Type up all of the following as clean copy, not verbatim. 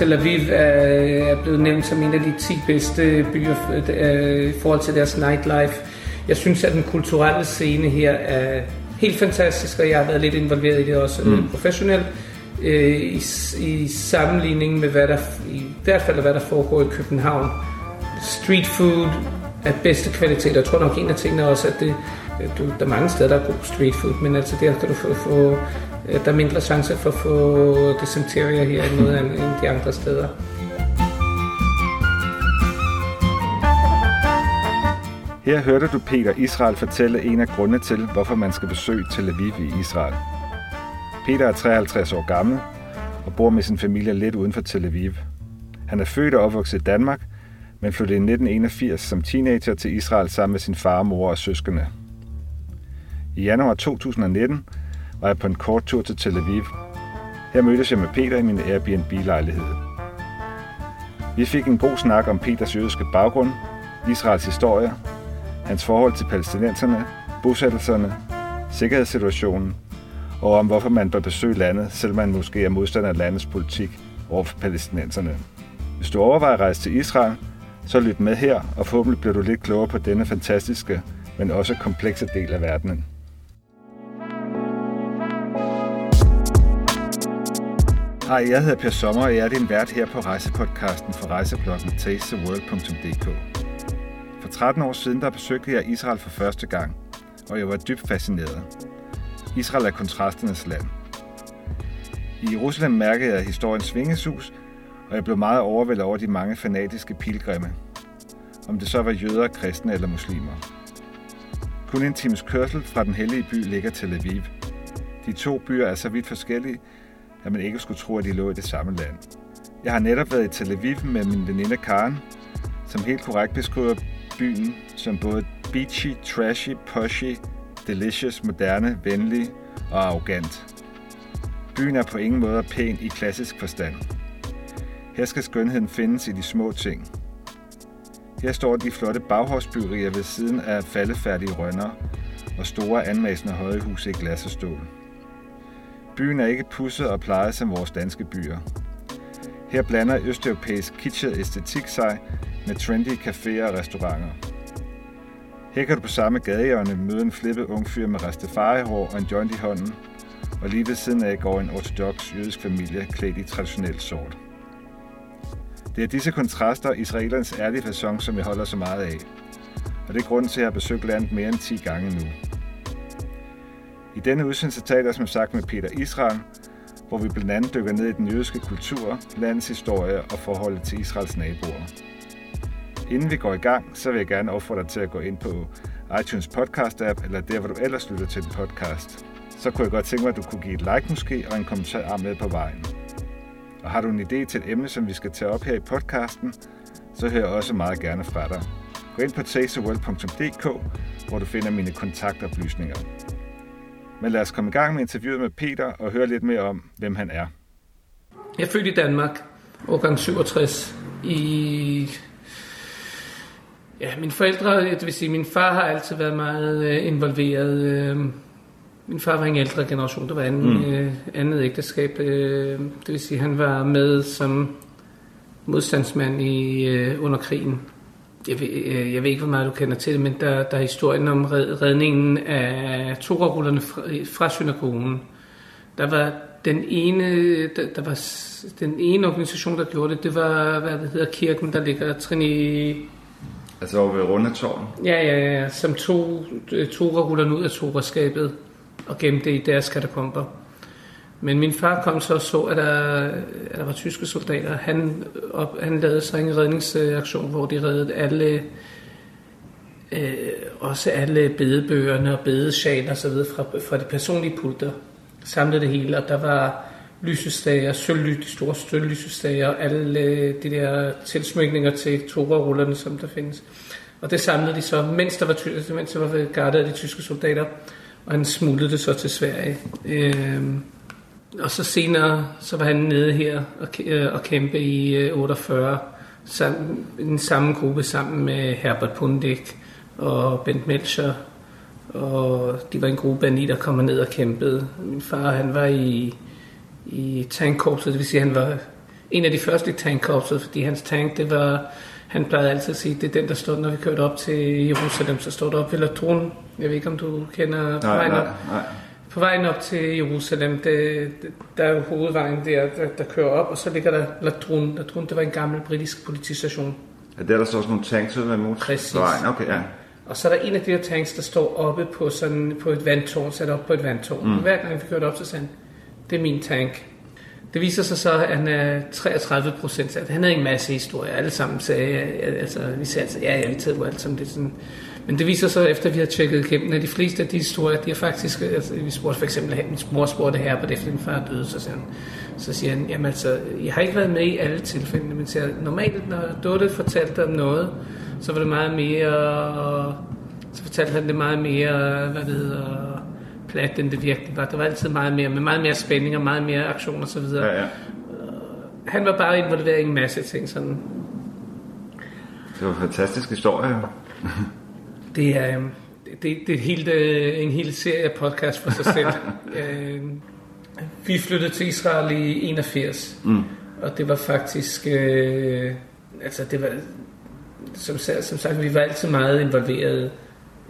Tel Aviv er blevet nævnt som en af de 10 bedste byer i forhold til deres nightlife. Jeg synes, at den kulturelle scene her er helt fantastisk, og jeg har været lidt involveret i det også professionelt. I sammenligning med, hvad der, i hvert fald hvad der foregår i København. Street food er bedste kvalitet, og jeg tror nok en af tingene også, at det, der er mange steder, der er god street food, men altså der kan du få der er mindre chance for at få dysenteria her end noget end de andre steder. Her hørte du Peter Israel fortælle en af grundene til, hvorfor man skal besøge Tel Aviv i Israel. Peter er 53 år gammel og bor med sin familie lidt uden for Tel Aviv. Han er født og opvokset i Danmark, men flyttede i 1981 som teenager til Israel sammen med sin far, mor og søskende. I januar 2019 var jeg på en kort tur til Tel Aviv. Her mødtes jeg med Peter i min Airbnb-lejlighed. Vi fik en god snak om Peters jødiske baggrund, Israels historie, hans forhold til palæstinenserne, bosættelserne, sikkerhedssituationen og om hvorfor man bør besøge landet, selvom man måske er modstander af landets politik overfor palæstinenserne. Hvis du overvejer at rejse til Israel, så lyt med her, og forhåbentlig bliver du lidt klogere på denne fantastiske, men også komplekse del af verdenen. Hej, jeg hedder Per Sommer, og jeg er din vært her på rejsepodcasten for rejsebloggen Tasteworld.dk. For 13 år siden der besøgte jeg Israel for første gang, og jeg var dybt fascineret. Israel er kontrasternes land. I Jerusalem mærkede jeg historiens vingesus, og jeg blev meget overvældet over de mange fanatiske pilgrimme, om det så var jøder, kristne eller muslimer. Kun en times kørsel fra den hellige by ligger Tel Aviv. De to byer er så vidt forskellige, at man ikke skulle tro, at de lå i det samme land. Jeg har netop været i Tel Aviv med min veninde Karen, som helt korrekt beskriver byen som både beachy, trashy, pushy, delicious, moderne, venlig og arrogant. Byen er på ingen måde pæn i klassisk forstand. Her skal skønheden findes i de små ting. Her står de flotte baghavsbyggerier ved siden af faldefærdige rønner og store anmassende høje huse i glas og stål. Byen er ikke pudset og plejet som vores danske byer. Her blander østeuropæisk kitschæstetik sig med trendy caféer og restauranter. Her kan du på samme gadehjørne møde en flippet ung fyr med rastafari-hår og en joint i hånden, og lige ved siden af går en ortodoks jødisk familie klædt i traditionel sort. Det er disse kontraster israelernes ærlige facon, som jeg holder så meget af, og det er grunden til, at jeg har besøgt landet mere end 10 gange nu. I denne udsendelse taler jeg som sagt med Peter Israel, hvor vi blandt andet dykker ned i den jødiske kultur, landets historie og forholdet til Israels naboer. Inden vi går i gang, så vil jeg gerne opfordre dig til at gå ind på iTunes podcast-app eller der, hvor du ellers lytter til en podcast. Så kunne jeg godt tænke mig, at du kunne give et like måske og en kommentar med på vejen. Og har du en idé til et emne, som vi skal tage op her i podcasten, så hører jeg også meget gerne fra dig. Gå ind på tasteworld.dk, hvor du finder mine kontaktoplysninger. Men lad os komme i gang med interviewet med Peter og høre lidt mere om, hvem han er. Jeg er født i Danmark, årgang 67, Ja, mine forældre, det vil sige, min far har altid været meget involveret. Min far var en ældre generation, der var andet ægteskab. Det vil sige, han var med som modstandsmand under krigen. Jeg ved ikke, hvor meget du kender til det, men der er historien om redningen af torarullerne fra synagogen. Den ene organisation, der gjorde det, det var, kirken, der ligger Trini. Altså over ved Rundetårn? Ja, som tog torarullerne ud af toraskabet og gemte i deres katakomber. Men min far kom så, at der var tyske soldater. Han lavede så en redningsaktion, hvor de reddede alle, også alle bedebøgerne og bedesjaler og så videre fra de personlige pulter. Samlede det hele, og der var lysestager, de store sølvlysestager og alle de der tilsmykninger til torarullerne, som der findes. Og det samlede de så, mens der var gardet af de tyske soldater, og han smuglede det så til Sverige. Og så senere, så var han nede her og kæmpe i 48, den samme gruppe sammen med Herbert Pundik og Bent Melcher. Og de var en gruppe af 9, der kom ned og kæmpede. Min far, han var i tankkorpset, det vil sige, han var en af de første i tankkorpset, fordi hans tank, det var, han plejede altid at sige, det er den, der stod, når vi kørte op til Jerusalem, så stod der op ved Latrun. Jeg ved ikke, om du kender nej. På vejen op til Jerusalem, der er jo hovedvejen der kører op, og så ligger der Latrun. Latrun, det var en gammel britisk politistation. Ja, der står sådan nogle tanks ud med motorvejen. Okay, ja. Og så er der en af de her tanks, der står oppe på, sådan, på et vandtårn, sat op på et vandtårn. Mm. Hver gang vi kørte op, så sagde han, det er min tank. Det viser sig så, at han er 33%. Han havde en masse historier. Alle sammen sagde, altså, vi sagde altså, ja, vi tager jo alt som det sådan. Men det viser sig, efter vi har tjekket igennem, at de fleste af de historier, de er faktisk, altså, vi spurgte for eksempel, at min mor spurgte her, på det efter min far døde, så siger han, jamen altså, jeg har ikke været med i alle tilfældene, men siger, normalt, når Dorte fortalte om noget, så var det meget mere, så fortalte han det meget mere, plat, end det virkelig var. Der var altid meget mere, med meget mere spænding og meget mere aktion og så videre. Ja, ja. Han var bare involveret i en masse ting, sådan. Det var en fantastisk historie. Det er, det er en hel serie af podcast for sig selv. Vi flyttede til Israel i 81, og det var faktisk, det var, som sagt, vi var altid meget involveret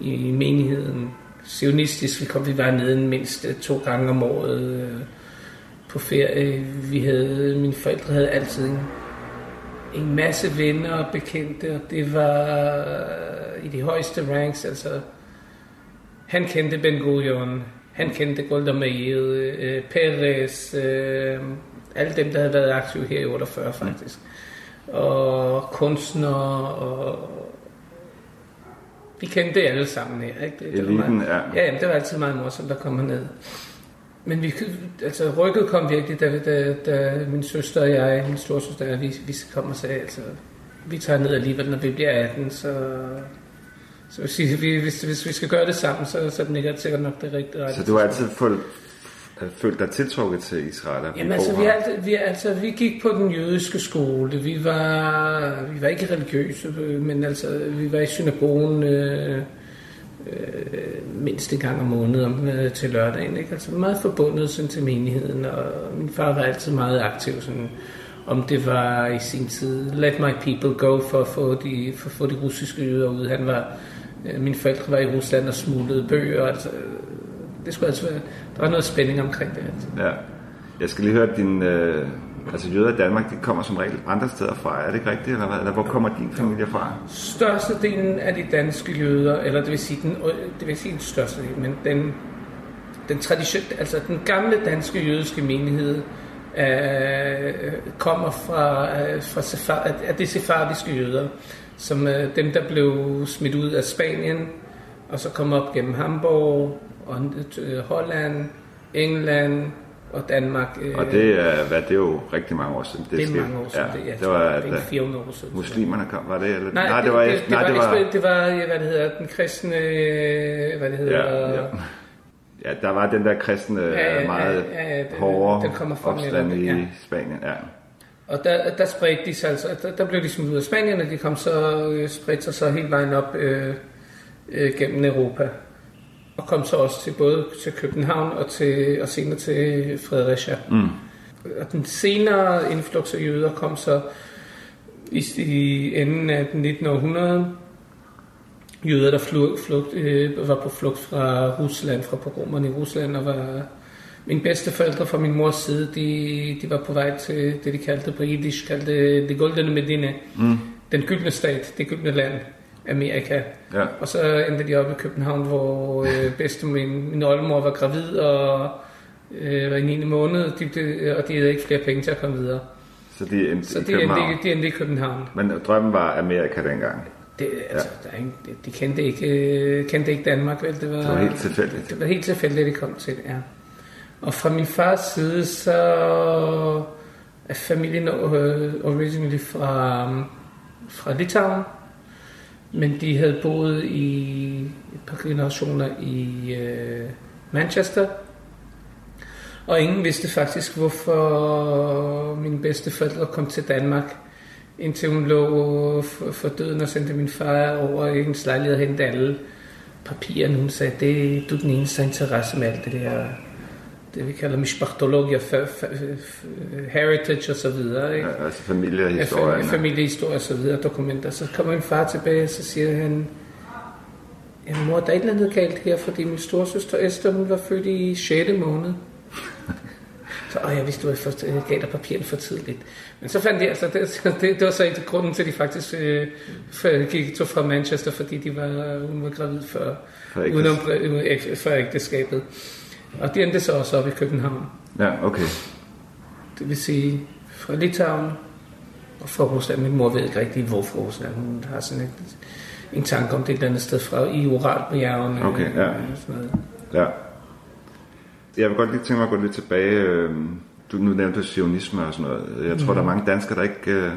i menigheden. Sionistisk, vi var nede mindst 2 gange om året på ferie. Mine forældre havde altid en masse venner og bekendte, og det var i de højeste ranks. Altså, han kendte Ben-Gurion, han kendte Golda Meir, Peres, alle dem, der havde været aktive her i 48 faktisk. Og kunstnere og vi kendte det alle sammen her, ikke? Det var altid meget morsomt, der kom herned. Men rykket kom virkelig, da min søster og jeg, min storsøster, vi kom og sagde, altså, vi tager ned alligevel, når vi bliver 18, så hvis vi skal gøre det sammen, så er det ikke sikkert nok det rigtige. Så du har altid følt dig tiltrukket til Israel? Jamen altså, vi gik på den jødiske skole. Vi var ikke religiøse, men altså, vi var i synagogen mindst 1 gang om måneden til lørdagen. Ikke? Altså meget forbundet sådan, til menigheden, og min far var altid meget aktiv. Sådan, om det var i sin tid, let my people go for at få de russiske jøder ud. Han var, mine forældre var i Rusland og smuglede bøger, altså. Det skulle altså være, der var noget spænding omkring det. Altså. Ja. Jeg skal lige høre, at jøder i Danmark, de kommer som regel andre steder fra. Er det ikke rigtigt, eller hvad? Eller hvor kommer din familie fra? Størstedelen af de danske jøder, eller det vil sige den største del, men den tradition, altså den gamle danske jødiske menighed, kommer fra de sefardiske jøder, som dem, der blev smidt ud af Spanien, og så kom op gennem Hamburg, Holland, England og Danmark. Og det er jo rigtig mange år siden. Det er mange år siden, ja. Det var 400 år siden. Muslimerne kom, var det? Eller? Nej, det var den kristne, Ja, der var den der kristne, meget hårde opstand i Spanien, ja. Og der spredte de sig, altså, der blev de smidt ud af Spanien, og de kom spredte sig hele vejen op gennem Europa. Og kom så også til både til København og senere til Fredericia. Mm. Og den senere influx af jøder kom så i enden af den 19. århundrede. Jøder, der var på flugt fra Rusland, fra pogromerne i Rusland. Og var mine bedsteforældre fra min mors side, de var på vej til det, de kaldte på jiddisch, kaldte det goldene medine, den gyldne stat, det gyldne land. Amerika. Ja. Og så endte de op i København, hvor min oldemor var gravid og var i 9. måned, og de havde ikke flere penge til at komme videre. Så de endte i København. Men drømmen var Amerika dengang? De kendte ikke Danmark, vel? Det var helt tilfældigt. Det var helt tilfældigt, de kom til, ja. Og fra min fars side, så er familien originally fra Litauen. Men de havde boet i et par generationer i Manchester. Og ingen vidste faktisk, hvorfor mine bedsteforældre kom til Danmark, indtil hun lå for døden og sendte min far over i en lejlighed og hentede alle papirerne. Hun sagde, du er den eneste interesse med alt det der det vi kalder mishpachtologia, heritage og så videre, ikke? Ja, altså familiehistorier. Familiehistorier og så videre, dokumenter. Så kommer en far tilbage, så siger han, jamen mor, der er et eller andet galt her, fordi min storsøster Esther, hun var født i 6. måned. Så jeg vidste, at jeg gav dig papiren for tidligt. Men så fandt de altså, det var så ikke grunden til, at de faktisk tog fra Manchester, fordi hun var gravid før ægteskabet. Og de endte så også op i København. Ja, okay. Det vil sige, fra Litauen og fra Rusland. Min mor ved ikke rigtig, hvor fra Rusland. Hun har sådan en tanke om det et eller andet sted fra i Uralbjergene. Okay, ja. Sådan noget. Ja. Jeg vil godt lige tænke mig at gå lidt tilbage. Nu nævnte du sionisme og sådan noget. Jeg tror, der er mange danskere, der ikke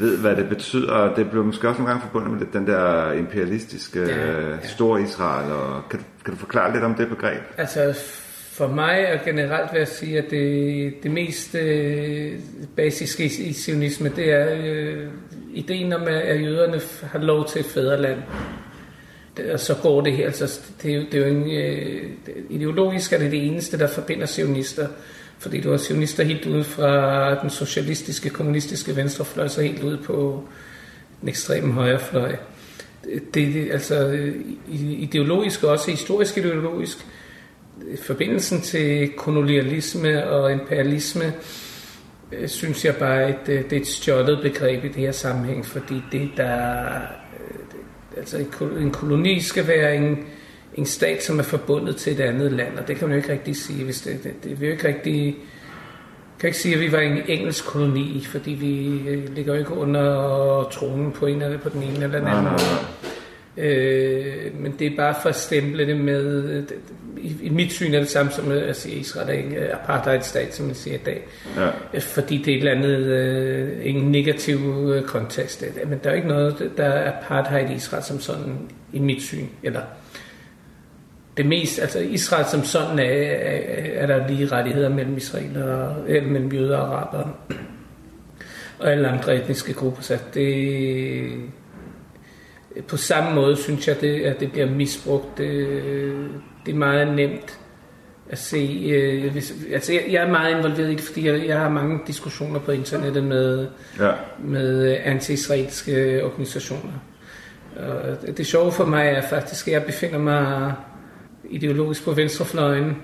ved, hvad det betyder. Og det blev måske også nogle gange forbundet med den der imperialistiske store Israel. Og kan du forklare lidt om det begreb? Altså for mig og generelt vil jeg sige, at det mest basiske i sionisme, det er ideen om, at jøderne har lov til et fædreland. Og så går det her, altså det er jo en, ideologisk er det eneste, der forbinder sionister, fordi du har sionister helt ude fra den socialistiske, kommunistiske venstrefløj, så helt ude på den ekstreme højrefløj. Det er altså ideologisk og også historisk ideologisk. Forbindelsen til kolonialisme og imperialisme, synes jeg bare, at det er et stjålet begreb i det her sammenhæng, fordi det der... Altså en koloni skal være en stat, som er forbundet til et andet land, og det kan man jo ikke rigtig sige, hvis det vi jo ikke rigtig kan ikke sige, at vi var en engelsk koloni, fordi vi ligger jo ikke under tronen på en eller på den ene eller den anden. Nej. Men det er bare for at stemple det med. I mit syn er det samme som at sige, Israel er en apartheidstat, som man siger i dag, ja. Fordi det er et eller andet en negativ kontekst. Men der er ikke noget, der er apartheid i Israel som sådan i mit syn, eller det mest, altså Israel som sådan er der lige rettigheder mellem israelere, mellem jøder og arabere og alle andre etniske grupper, så det på samme måde synes jeg, at det bliver misbrugt. Det er meget nemt at se. Altså, jeg er meget involveret i det, fordi jeg har mange diskussioner på internettet med anti-israelske organisationer. Og det sjove for mig er faktisk, at jeg befinder mig ideologisk på venstrefløjen,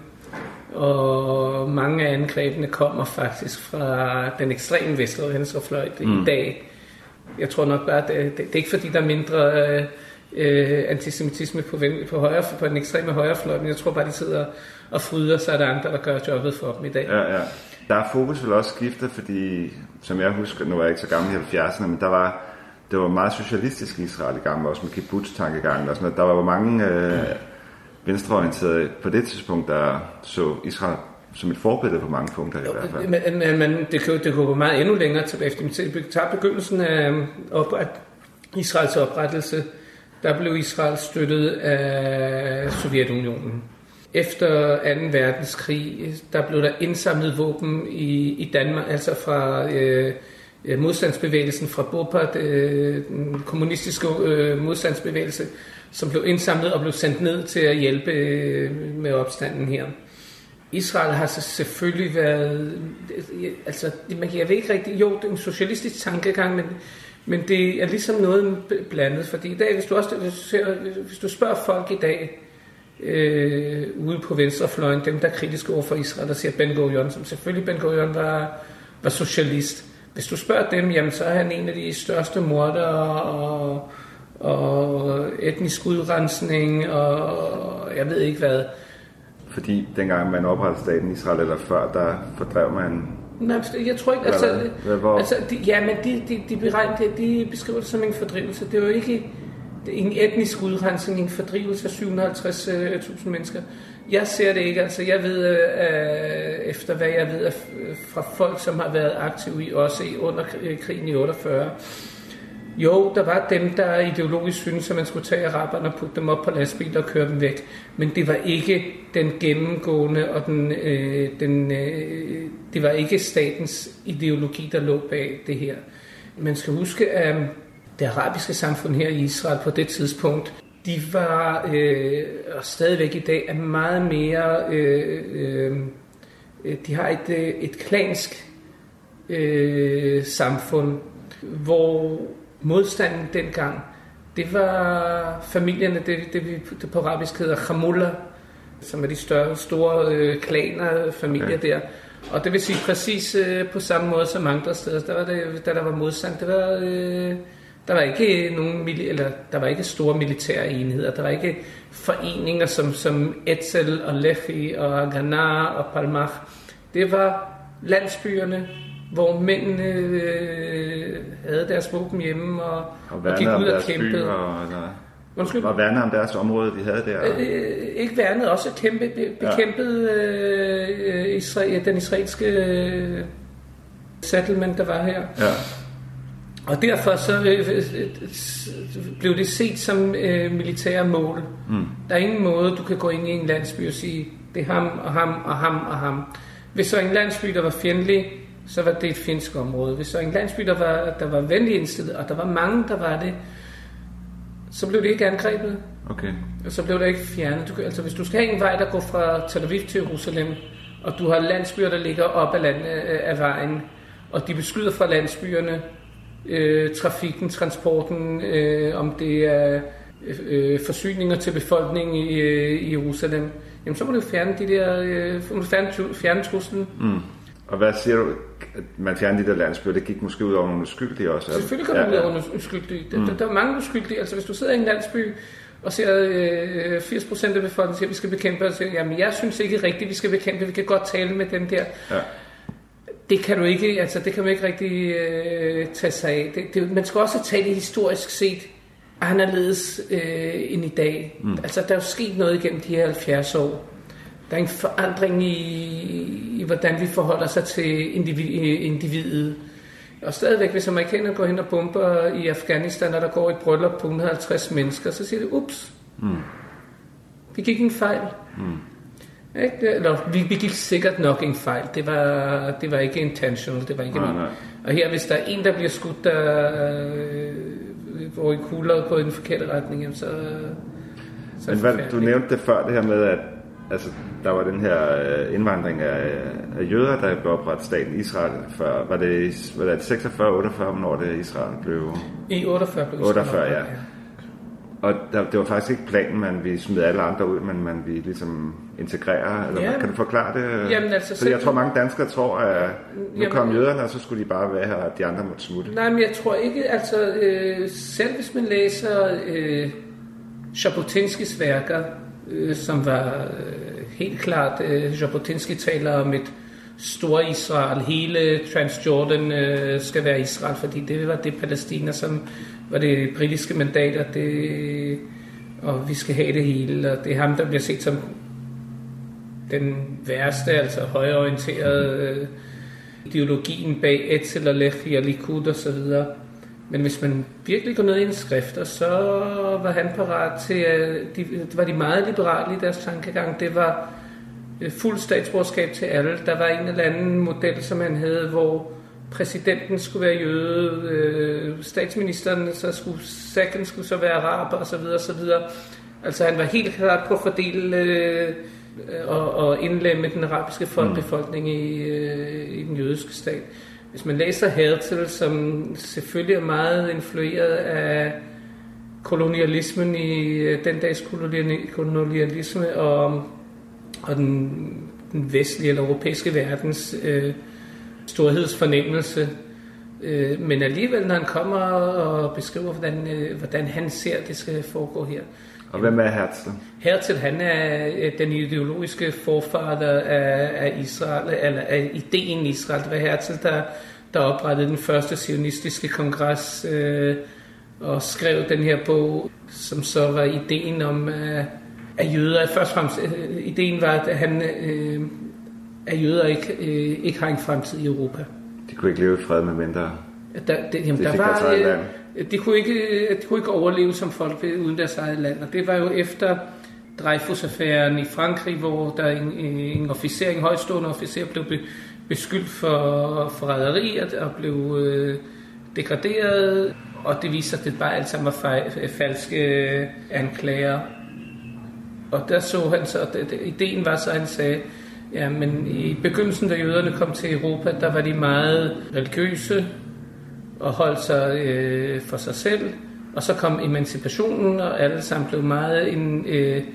og mange af angrebene kommer faktisk fra den ekstreme venstrefløj i dag. Jeg tror nok bare, at det er ikke fordi, der er mindre... antisemitisme på højre, på den ekstreme højrefløj, men jeg tror bare, de sidder og fryder, så er der andre, der gør jobbet for dem i dag. Ja, ja. Der er fokus vel også skiftet, fordi, som jeg husker, nu var jeg ikke så gammel i 70'erne, men det var meget socialistisk Israel i gang, også med kibbutz-tankegangen og sådan noget. Der var mange venstreorienterede på det tidspunkt, der så Israel som et forbillede på mange punkter i hvert fald. Men det kunne gå meget endnu længere tilbage, efter vi tager begyndelsen af Israels oprettelse. Der blev Israel støttet af Sovjetunionen. Efter 2. verdenskrig, der blev der indsamlet våben i Danmark, altså fra modstandsbevægelsen fra BOPA, den kommunistiske modstandsbevægelse, som blev indsamlet og blev sendt ned til at hjælpe med opstanden her. Israel har så selvfølgelig været... Altså, jeg ved ikke rigtigt... Jo, det er en socialistisk tankegang, men det er ligesom noget blandet, fordi i dag, hvis du spørger folk i dag ude på venstrefløjen, dem der er kritiske over for Israel, der siger Ben-Gurion, som selvfølgelig Ben-Gurion var socialist. Hvis du spørger dem, jamen så er han en af de største morder og etnisk udrensning og jeg ved ikke hvad. Fordi dengang man oprettede staten Israel eller før, der fordrev man... Nej, jeg tror ikke, altså de beskriver det som en fordrivelse. Det er jo ikke en etnisk udrensning, en fordrivelse af 750.000 mennesker. Jeg ser det ikke, altså jeg ved, efter hvad jeg ved fra folk, som har været aktive i også under krigen i 48. Jo, der var dem, der ideologisk syntes, at man skulle tage araberne og putte dem op på lastbiler og køre dem væk. Men det var ikke den gennemgående, og det var ikke statens ideologi, der lå bag det her. Man skal huske, at det arabiske samfund her i Israel på det tidspunkt de var og stadigvæk i dag er meget mere de har et klansk samfund, hvor modstanden dengang, det var familierne, det på arabisk hedder Hamullah, som er de store klaner, familier der. Og det vil sige præcis på samme måde som andre steder, der var det, da der var modstand, det var, der var ikke nogen der var ikke store militære enheder, der var ikke foreninger som Etzel og Lehi og Agana og Palmach. Det var landsbyerne, hvor mændene havde deres våben hjemme og gik ud og kæmpede. Var værnet om deres område, de havde der? Ikke værnet, også bekæmpede den israelske settlement, der var her. Ja. Og derfor så blev det set som militære mål. Mm. Der er ingen måde, du kan gå ind i en landsby og sige, det er ham og ham og ham og ham. Hvis så en landsby, der var fjendtlig, så var det et finsk område. Hvis så en landsby, der var venlig indstillet, og der var mange, der var det, så blev det ikke angrebet. Okay. Og så blev det ikke fjernet. Altså hvis du skal have en vej, der går fra Tel Aviv til Jerusalem, og du har landsbyer, der ligger op af vejen, og de beskyder fra landsbyerne trafikken, transporten, om det er forsyninger til befolkningen i Jerusalem, jamen så må du fjerne de der fjerne truslen. Mm. Og hvad siger du, at man fjernede de der landsbyer, det gik måske ud over nogle uskyldige også? Selvfølgelig går det ud over nogle uskyldige. Der er mange uskyldige. Altså hvis du sidder i en landsby og ser 80% af befolkningen siger, vi skal bekæmpe, og siger, jamen jeg synes ikke rigtigt, vi skal bekæmpe, vi kan godt tale med dem der. Ja. Det kan du ikke, altså det kan man ikke rigtig tage sig af. Man skal også tage det historisk set anderledes end i dag. Mm. Altså der er jo sket noget igennem de her 70 år. Der er en forandring i hvordan vi forholder sig til individet. Og stadigvæk, hvis amerikanerne går hen og bomber i Afghanistan, og der går et bryllup på 150 mennesker, så siger det, ups, vi gik en fejl. Mm. Eller, vi gik sikkert nok en fejl. Det var ikke intentional. Det var ikke nej. Og her, hvis der er en, der bliver skudt, hvor i kugler går i den forkerte retning, jamen, så men hvad, du nævnte det før, det her med, at altså, der var den her indvandring af jøder, der blev oprettet staten Israel før. Var det 46-48, når det Israel blev? I 48 blev Israel. 48, ja. Og det var faktisk ikke planen, man ville smide alle andre ud, men man ville ligesom integrere. Eller ja. Kan du forklare det? Jamen, altså, fordi jeg tror, mange danskere tror, at nu kom jøderne, og så skulle de bare være her, og de andre måtte smutte. Nej, men jeg tror ikke, altså selv hvis man læser Jabotinskys værker, som var helt klart, Jabotinsky taler om et stort Israel, hele Transjordan skal være Israel, fordi det var det Palæstina, som var det britiske mandat, og vi skal have det hele, og det er ham, der bliver set som den værste, altså højreorienterede ideologien bag Etzel og Lehi og Likud og så videre. Men hvis man virkelig går ned i en skrifter, så var han parat til, det var de meget liberale i deres tankegang. Det var fuld statsborgerskab til alle. Der var en eller anden model, som han havde, hvor præsidenten skulle være jøde, statsministeren så skulle så være araber og så videre og så videre. Altså han var helt klar på at fordele og indlemme den arabiske befolkning i den jødiske stat. Hvis man læser Herzl, som selvfølgelig er meget influeret af kolonialismen i den dags kolonialisme og den vestlige eller europæiske verdens storhedsfornemmelse, men alligevel når han kommer og beskriver hvordan han ser det skal foregå her. Og hvem er Herzl? Herzl, han er den ideologiske forfader af Israel, eller af ideen Israel. Det var Herzl, der oprettede den første sionistiske kongres og skrev den her bog, som så var ideen om at jøder. Først og fremmest, ideen var, at jøder ikke har en fremtid i Europa. De kunne ikke leve i fred med mindre. De kunne ikke overleve som folk uden deres eget land, og det var jo efter Dreyfus-affæren i Frankrig, hvor der en højtstående officer blev beskyldt for forræderi og blev degraderet. Og det viser, at det bare alt sammen var falske anklager. Og der så han så, ideen var så, han sagde, ja, men i begyndelsen, da jøderne kom til Europa, der var de meget religiøse og holdt sig for sig selv. Og så kom emancipationen, og alle sammen blev meget en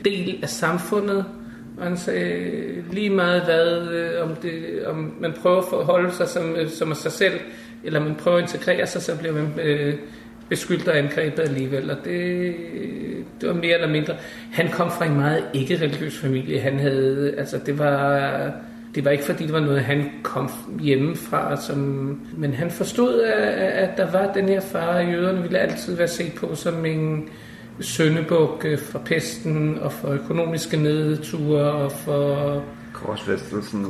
del af samfundet. Og han sagde, lige meget hvad, om man prøver at holde sig som sig selv, eller man prøver at integrere sig, så bliver man beskyldt og angrebet alligevel. Og det var mere eller mindre. Han kom fra en meget ikke-religiøs familie. Han havde, altså det var ikke fordi, det var noget, han kom hjemmefra. Men han forstod, at der var den her fare, at jøderne ville altid være set på som en syndebuk for pesten og for økonomiske nedture og for korsfæstelsen,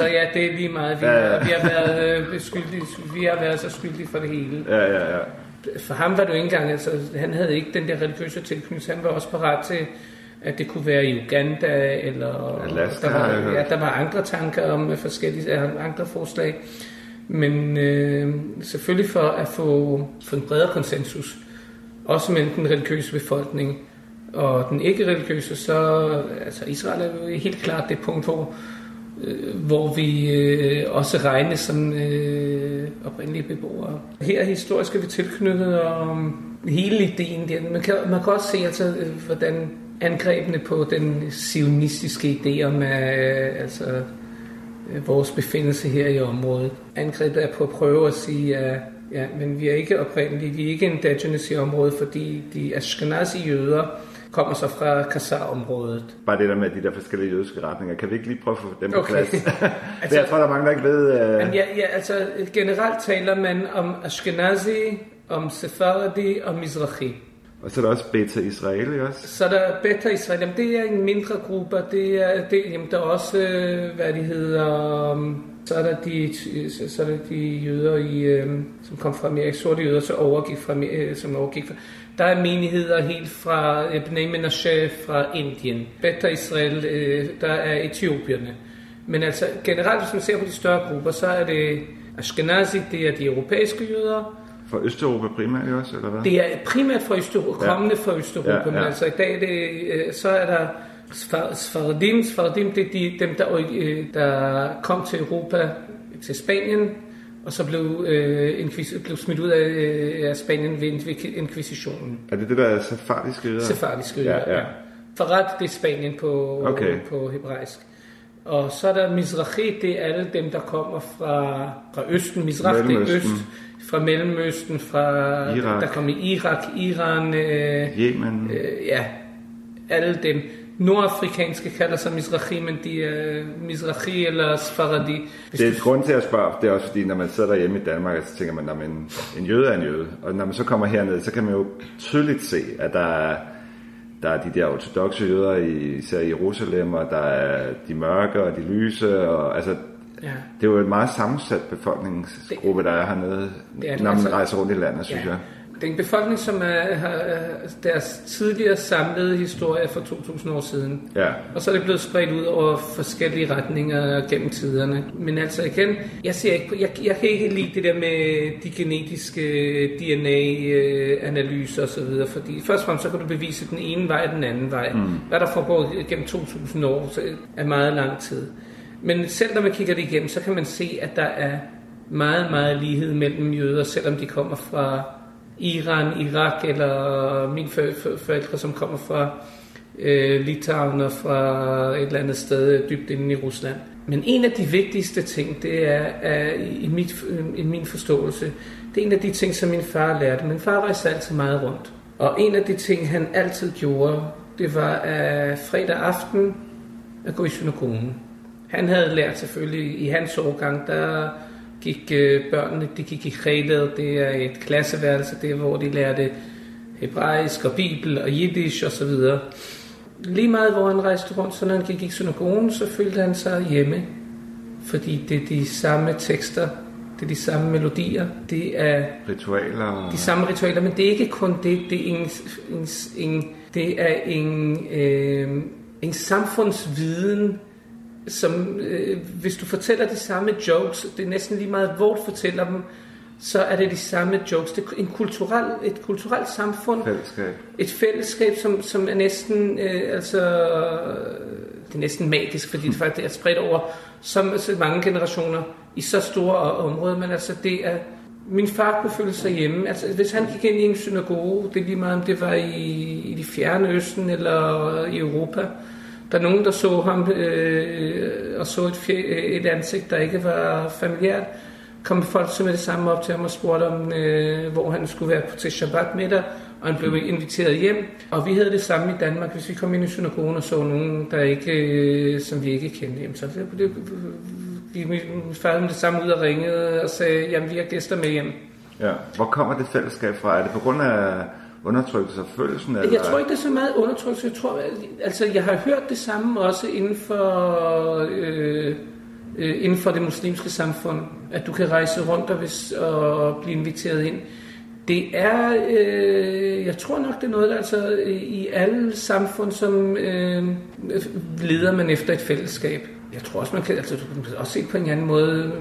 ja, det er lige meget. Vi har været skyldige, vi har været så skyldige for det hele. Ja. For ham var det jo ikke engang, altså han havde ikke den der religiøse tilknytning. Han var også parat til, at det kunne være i Uganda eller Alaska, der var andre tanker om forskellige andre forslag. Men selvfølgelig for at få en bredere konsensus, også mellem den religiøse befolkning og den ikke-religiøse, så altså Israel er jo helt klart det punkt, hvor vi også regnes som oprindelige beboere. Her historisk er vi tilknyttet om hele ideen der. Man kan også se, altså, hvordan angrebene på den sionistiske idé om altså, vores befindelse her i området. Angrebet er på at prøve at sige, at ja, men vi er ikke oprindelige, vi er ikke indigenous i området, fordi de Ashkenazi jøder kommer så fra Gaza-området. Bare det der med de der forskellige jødiske retninger, kan vi ikke lige prøve at få dem på plads? Altså, jeg tror, der er mange, der ikke ved... Ja, altså generelt taler man om Ashkenazi, om Sephardi og Mizrahi. Og så er der også Beta Israel, også? Så er der Beta Israel, jamen, det er en mindre gruppe, der er også, hvad de hedder... Så er der de jøder, som kom fra Amerika, sorte jøder, som overgik fra. Der er menigheder helt fra Bene Menashe fra Indien. Beta Israel, der er etiopierne. Men altså generelt, hvis man ser på de større grupper, så er det Ashkenazi, det er de europæiske jøder. Fra Østeuropa primært også, eller hvad? Det er primært fra Østeuropa, kommende fra Østeuropa. Ja. Men altså i dag, så er der... Sfardim, det er dem, der kom til Europa, til Spanien, og så blev smidt ud af Spanien ved inkvisitionen. Er det det, der er sephardiske jøder? Sephardiske jøder, ja. Sfarad, det er Spanien på hebraisk. Og så er der Mizrahi, det er alle dem, der kommer fra Østen. Mizrahi, det er Øst. Fra Mellemøsten, fra Irak. Der kommer Irak, Iran, Yemen. Ja, alle dem. Nordafrikanske kalder sig Mizrahi, men de er Mizrahi eller Sfaradi. Det er et grund til at spørge, det er også fordi, når man sidder derhjemme i Danmark, så tænker man, at en jøde er en jøde. Og når man så kommer herned, så kan man jo tydeligt se, at der er de der ortodokse jøder, især i Jerusalem, og der er de mørke og de lyse. Og, altså, ja. Det er jo en meget sammensat befolkningsgruppe, der er hernede, når man rejser rundt i landet, synes jeg. Det er en befolkning, som har deres tidligere samlede historie for 2.000 år siden. Ja. Og så er det blevet spredt ud over forskellige retninger gennem tiderne. Men altså igen, jeg kan ikke lide det der med de genetiske DNA-analyser osv. Fordi først og fremmest så kan du bevise den ene vej og den anden vej. Mm. Hvad der foregår gennem 2.000 år er meget lang tid. Men selv når man kigger det igennem, så kan man se, at der er meget, meget lighed mellem jøder, selvom de kommer fra... Iran, Irak, eller mine forældre, som kommer fra Litauen og fra et eller andet sted dybt inde i Rusland. Men en af de vigtigste ting, det er i min forståelse, det er en af de ting, som min far lærte. Min far rejste altid meget rundt. Og en af de ting, han altid gjorde, det var fredag aften at gå i synagogen. Han havde lært selvfølgelig i hans årgang, der... børnene, de gik i kredlet, det er et klasseværelse, det er, hvor de lærte hebraisk og bibel og jiddisch og så videre. Lige meget, hvor han rejste rundt, så når han gik i synagogen, så følte han sig hjemme, fordi det er de samme tekster, det er de samme melodier, det er ritualer. De samme ritualer, men det er ikke kun det, det er en samfundsviden, som hvis du fortæller de samme jokes, det er næsten lige meget, hvor du fortæller dem, så er det de samme jokes. Det er et kulturelt samfund. Fællesskab. Et fællesskab, som er næsten, det er næsten magisk, fordi det faktisk er spredt over så mange generationer i så store områder. Men altså, det er... Min far kunne føle sig hjemme. Altså, hvis han gik ind i en synagoge, det er lige meget, om det var i de fjerne østen eller i Europa. Der er nogen, der så ham og så et ansigt, der ikke var familiært. Kom folk så med det samme op til ham og spurgte om, hvor han skulle være til Shabbat middag, og han blev inviteret hjem. Og vi havde det samme i Danmark, hvis vi kom ind i synagogen og så nogen, der ikke, som vi ikke kendte. Jamen, så det, min far havde det samme ud og ringede og sagde, jamen vi har gæster med hjem. Ja. Hvor kommer det fællesskab fra? Er det på grund af undertrykkelse og følelsen? Eller? Jeg tror ikke, det er så meget undertrykkelse. Jeg tror, jeg har hørt det samme også inden for det muslimske samfund, at du kan rejse rundt og blive inviteret ind. Det er, jeg tror nok, det er noget, der altså i alle samfund, som leder man efter et fællesskab. Jeg tror også, man kan også se på en anden måde.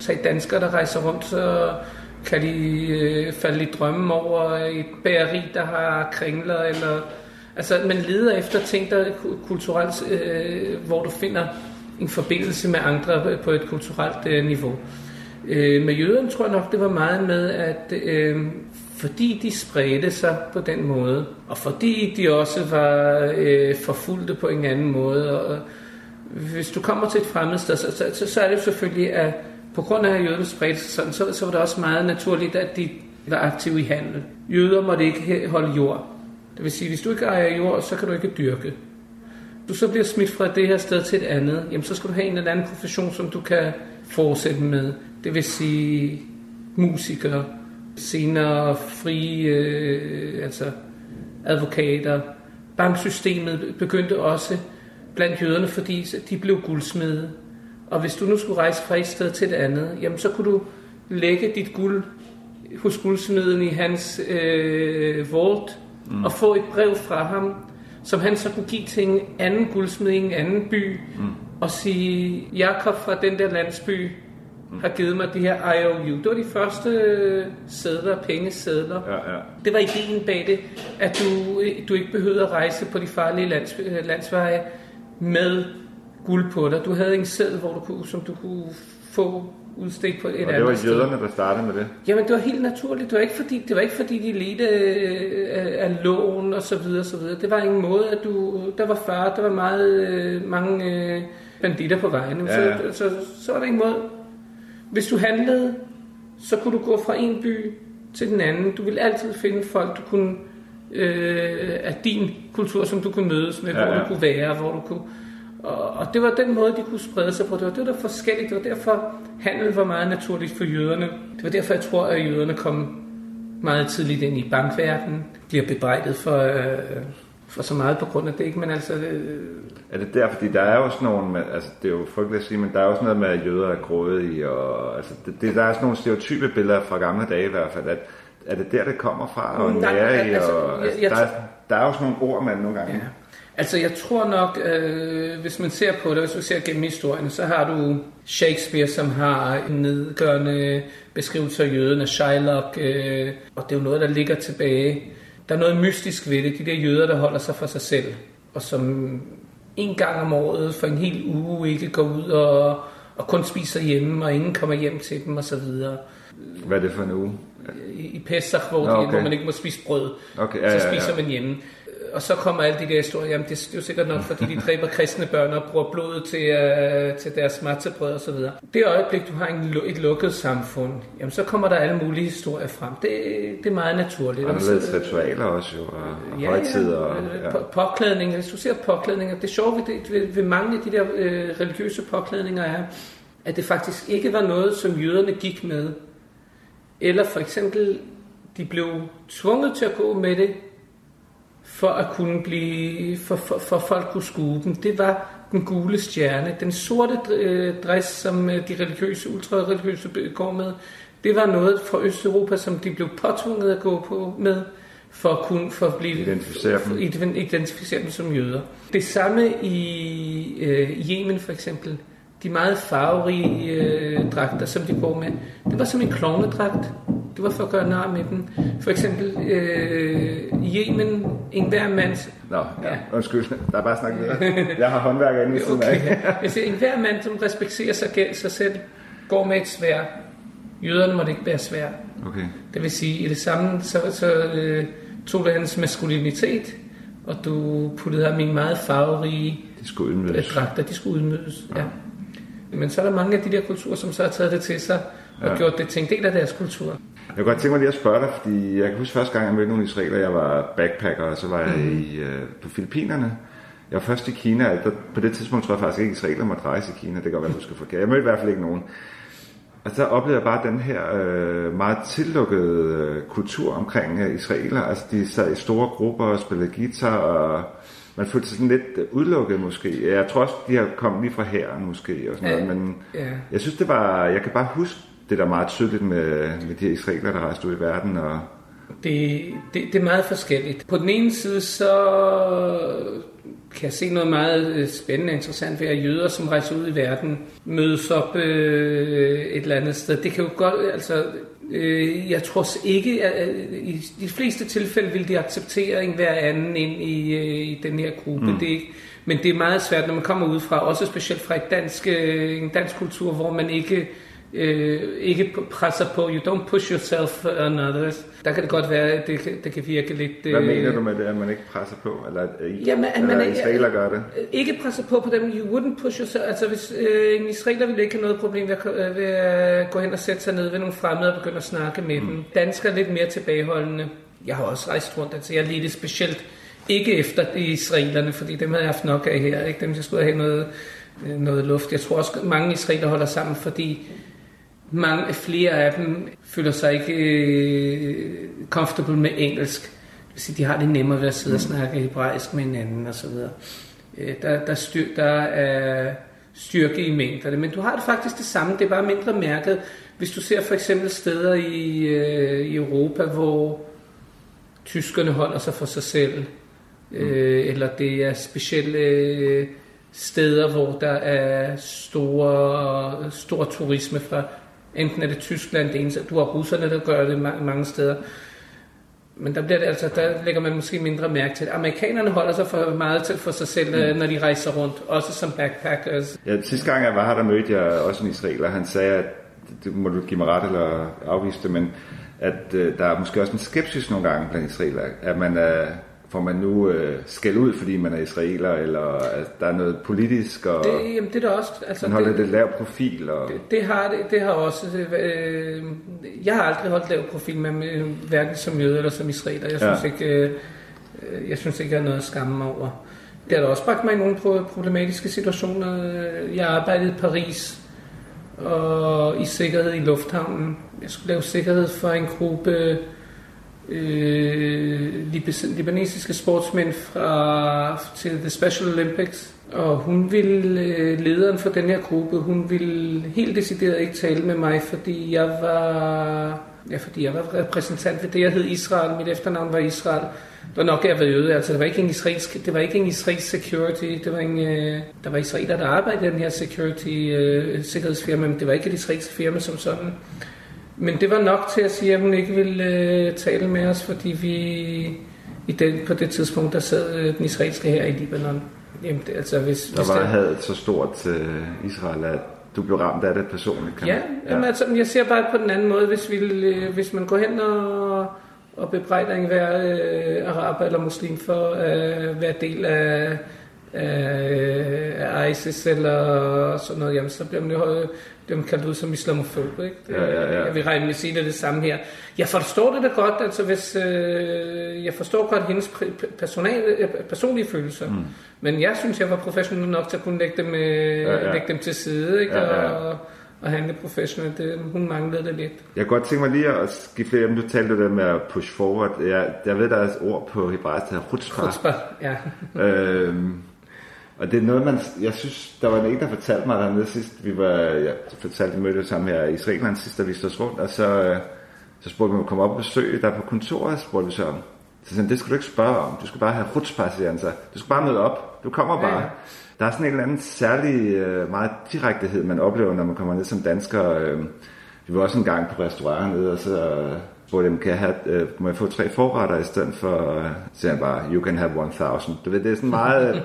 Tage danskere, der rejser rundt, så kan de falde i drømme over et bageri, der har kringler, eller... Altså, man leder efter ting, der kulturelt, hvor du finder en forbindelse med andre på et kulturelt niveau. Med jøderne tror jeg nok, det var meget med, at fordi de spredte sig på den måde, og fordi de også var forfulgte på en anden måde, og hvis du kommer til et fremmed sted, så er det selvfølgelig, at på grund af at jøderne spredte sig sådan, så var det også meget naturligt, at de var aktive i handel. Jøder måtte ikke holde jord. Det vil sige, hvis du ikke ejer jord, så kan du ikke dyrke. Du så bliver smidt fra det her sted til et andet, jamen så skal du have en eller anden profession, som du kan fortsætte med. Det vil sige musikere, senere frie, advokater. Banksystemet begyndte også blandt jøderne, fordi de blev guldsmede. Og hvis du nu skulle rejse fra et sted til et andet, jamen så kunne du lægge dit guld hos guldsmeden i hans vault og få et brev fra ham, som han så kunne give til en anden guldsmed i en anden by og sige, Jakob fra den der landsby har givet mig de her IOU. Det var de første sedler, pengesedler. Ja, ja. Det var ideen bag det, at du ikke behøvede at rejse på de farlige landsveje med guld på dig. Du havde en seddel, som du kunne få udstedt på et andet sted. Og det var jøderne, der startede med det? Jamen, det var helt naturligt. Det var ikke fordi de ledte af loven og så videre, så videre. Det var en måde, at der var mange banditter på vejen. Ja, ja. Så var der en måde. Hvis du handlede, så kunne du gå fra en by til den anden. Du ville altid finde folk, du kunne af din kultur, som du kunne mødes med, ja, ja. Hvor du kunne være, hvor du kunne... Og det var den måde, de kunne sprede sig på. Det var der forskelligt. Det var derfor, handel var meget naturligt for jøderne. Det var derfor, jeg tror, at jøderne kom meget tidligt ind i bankverdenen. De er bebrejdet for så meget på grund af det, ikke? Men altså... Er det der? Fordi der er jo sådan nogle... Altså, det er jo frygteligt at sige, men der er jo sådan noget med, at jøder er grådige. Og, altså, der er sådan nogle stereotype billeder fra gamle dage i hvert fald. Er det der, det kommer fra? Og der er jo sådan nogle ord, man nogle gange... Ja. Altså, jeg tror nok, hvis man ser på det, hvis du ser gennem historien, så har du Shakespeare, som har en nedgørende beskrivelse af jøderne, Shylock, og det er jo noget, der ligger tilbage. Der er noget mystisk ved det, de der jøder, der holder sig for sig selv, og som en gang om året for en hel uge ikke går ud og kun spiser hjemme, og ingen kommer hjem til dem, osv. Hvad er det for en uge? I Pæsach, hvor man ikke må spise brød, okay, ja, så spiser man hjemme. Og så kommer alle de der historier, jamen det er jo sikkert nok, fordi de dræber kristne børn og bruger blodet til deres matzebrød og så videre. Det øjeblik, du har et lukket samfund, jamen så kommer der alle mulige historier frem. Det er meget naturligt. Og så ritualer også jo, og højtider. Og, ja. Påklædninger, hvis du ser påklædninger, det sjove ved mange af de der religiøse påklædninger er, at det faktisk ikke var noget, som jøderne gik med. Eller for eksempel, de blev tvunget til at gå med det, for at kunne blive, for folk kunne skue dem. Det var den gule stjerne. Den sorte dress, som de religiøse, ultrareligiøse går med, det var noget fra Østeuropa, som de blev påtvunget at gå på med, for at blive identificere dem som jøder. Det samme i Yemen for eksempel. de meget farverige dragter, som de går med. Det var som en klovnedragt. Det var for at gøre nar med dem. For eksempel Yemen, enhver mand... Nå, ja. Undskyld, der er bare snakket med. Jeg har håndværker inde i siden af. Jeg siger, enhver mand, som respekterer sig selv, går med et svær. Jøderne måtte ikke være svær. Okay. Det vil sige, i det samme, så tog du hans maskulinitet, og du puttede ham i en meget farverige dragter. De skulle udmødes, ja. Men så er der mange af de der kulturer, som så har taget det til sig, og gjort det til en del af deres kultur. Jeg kunne godt tænke mig lige at spørge dig, fordi jeg kan huske første gang, jeg mødte nogle israelere, jeg var backpacker, og så var jeg på Filippinerne. Jeg var først i Kina, og på det tidspunkt tror jeg faktisk ikke, at israelere måtte rejse i Kina. Det kan godt være, at du skal forkere. Jeg mødte i hvert fald ikke nogen. Og så oplevede jeg bare den her meget tillukkede kultur omkring israelere. Altså de sad i store grupper og spillede guitar, og man følte sig sådan lidt udelukket måske. Jeg tror også, de har kommet lige fra hæren måske, og sådan noget. Men jeg synes, det var... Jeg kan bare huske, det er da meget tydeligt med de israeler, der rejste ud i verden. Og... Det er meget forskelligt. På den ene side, så kan jeg se noget meget spændende og interessant ved, at jøder, som rejser ud i verden, mødes op et eller andet sted. Det kan jo godt... Altså, jeg tror ikke, at i de fleste tilfælde vil de acceptere enhver anden ind i den her gruppe. Mm. Men det er meget svært, når man kommer udefra, også specielt fra en dansk kultur, hvor man ikke presser på. You don't push yourself on others. Der kan det godt være, at det kan virke lidt... Hvad mener du med det, at man ikke presser på? Eller israeler gør det? Ikke presser på dem. You wouldn't push yourself. Altså, hvis en israeler ville ikke have noget problem ved at gå hen og sætte sig ned ved nogle fremmede og begynde at snakke med dem. Danskere er lidt mere tilbageholdende. Jeg har også rejst rundt, altså jeg er lidt specielt ikke efter israelerne, fordi dem havde jeg haft nok af her. Ikke? Dem, jeg skulle have noget luft. Jeg tror også, mange israeler holder sammen, fordi flere af dem føler sig ikke comfortable med engelsk. De har det nemmere ved at sidde og snakke hebraisk med hinanden og så videre. Der er styrke i mængderne, men du har det faktisk det samme, det er bare mindre mærket. Hvis du ser for eksempel steder i Europa, hvor tyskerne holder sig for sig selv, eller det er specielle... steder, hvor der er stor turisme fra, enten er det Tyskland, det eneste, du har russerne, der gør det mange steder, men der bliver det altså, der lægger man måske mindre mærke til det. Amerikanerne holder sig for meget til for sig selv, når de rejser rundt, også som backpackers. Ja, sidste gang jeg var her, der mødte jeg også en israeler, han sagde, at det må du give mig ret eller afvise det, men at der er måske også en skepsis nogle gange blandt israeler, at man er får man nu skæld ud, fordi man er israeler, eller at der er noget politisk, og det er der også, altså, man holder det lav profil? Og... Det har også... jeg har aldrig holdt lav profil, med, hverken som jøde eller som israeler. Jeg synes ikke, jeg har noget at skamme mig over. Det har da også bragt mig i nogle problematiske situationer. Jeg arbejdede i Paris, og i sikkerhed i lufthavnen. Jeg skulle lave sikkerhed for en gruppe... libanesiske sportsmænd til The Special Olympics, og hun ville, lederen for den her gruppe, hun ville helt decideret ikke tale med mig, fordi jeg var repræsentant ved det, jeg hed Israel, mit efternavn var Israel. Det var nok, jeg var jøde, altså det var ikke en israelsk security, der var israeler, der arbejdede i den her sikkerhedsfirma, men det var ikke et israelsk firma som sådan. Men det var nok til at sige, at hun ikke ville tale med os, fordi vi på det tidspunkt, der sad den israelske her i Libanon. Jamen, det, altså, hvis der havde et så stort Israel, at du blev ramt af det personligt. Jamen, altså, jeg ser bare på den anden måde, hvis man går hen og bebrejder enhver araber eller muslim for at være del af ISIS eller sådan noget, jamen, så bliver man jo... Dem kaldt ud som islamofob, ikke? Ja. Jeg vil regne med at sige det samme her. Jeg forstår det da godt, altså hvis... jeg forstår godt hendes personlige følelser. Mm. Men jeg synes, jeg var professionel nok til at kunne lægge dem til side, ikke? Ja. Og handle professionelt. Hun manglede det lidt. Jeg kan godt tænke mig lige at skifte flere. Du talte det med at push forward. Jeg ved, der er et ord på hebraisk, der er chutzpah. Ja. Og det er noget, jeg synes, der var en, der fortalte mig dernede sidst. Jeg mødte sammen her i Israelland sidst, da vi stod rundt. Og så spurgte vi, om vi kom op og besøg der på kontoret, spurgte vi så om. Så sådan, det skulle du ikke spørge om. Du skulle bare have rutspatienser. Du skulle bare møde op. Du kommer bare. Ja. Der er sådan en eller anden særlig meget direktehed, man oplever, når man kommer ned som dansker. Vi var også en gang på restaurant nede, og så hvor dem kan have, må jeg få 3 forretter i stedet for, siger han bare, you can have 1,000. Du ved, det er sådan meget,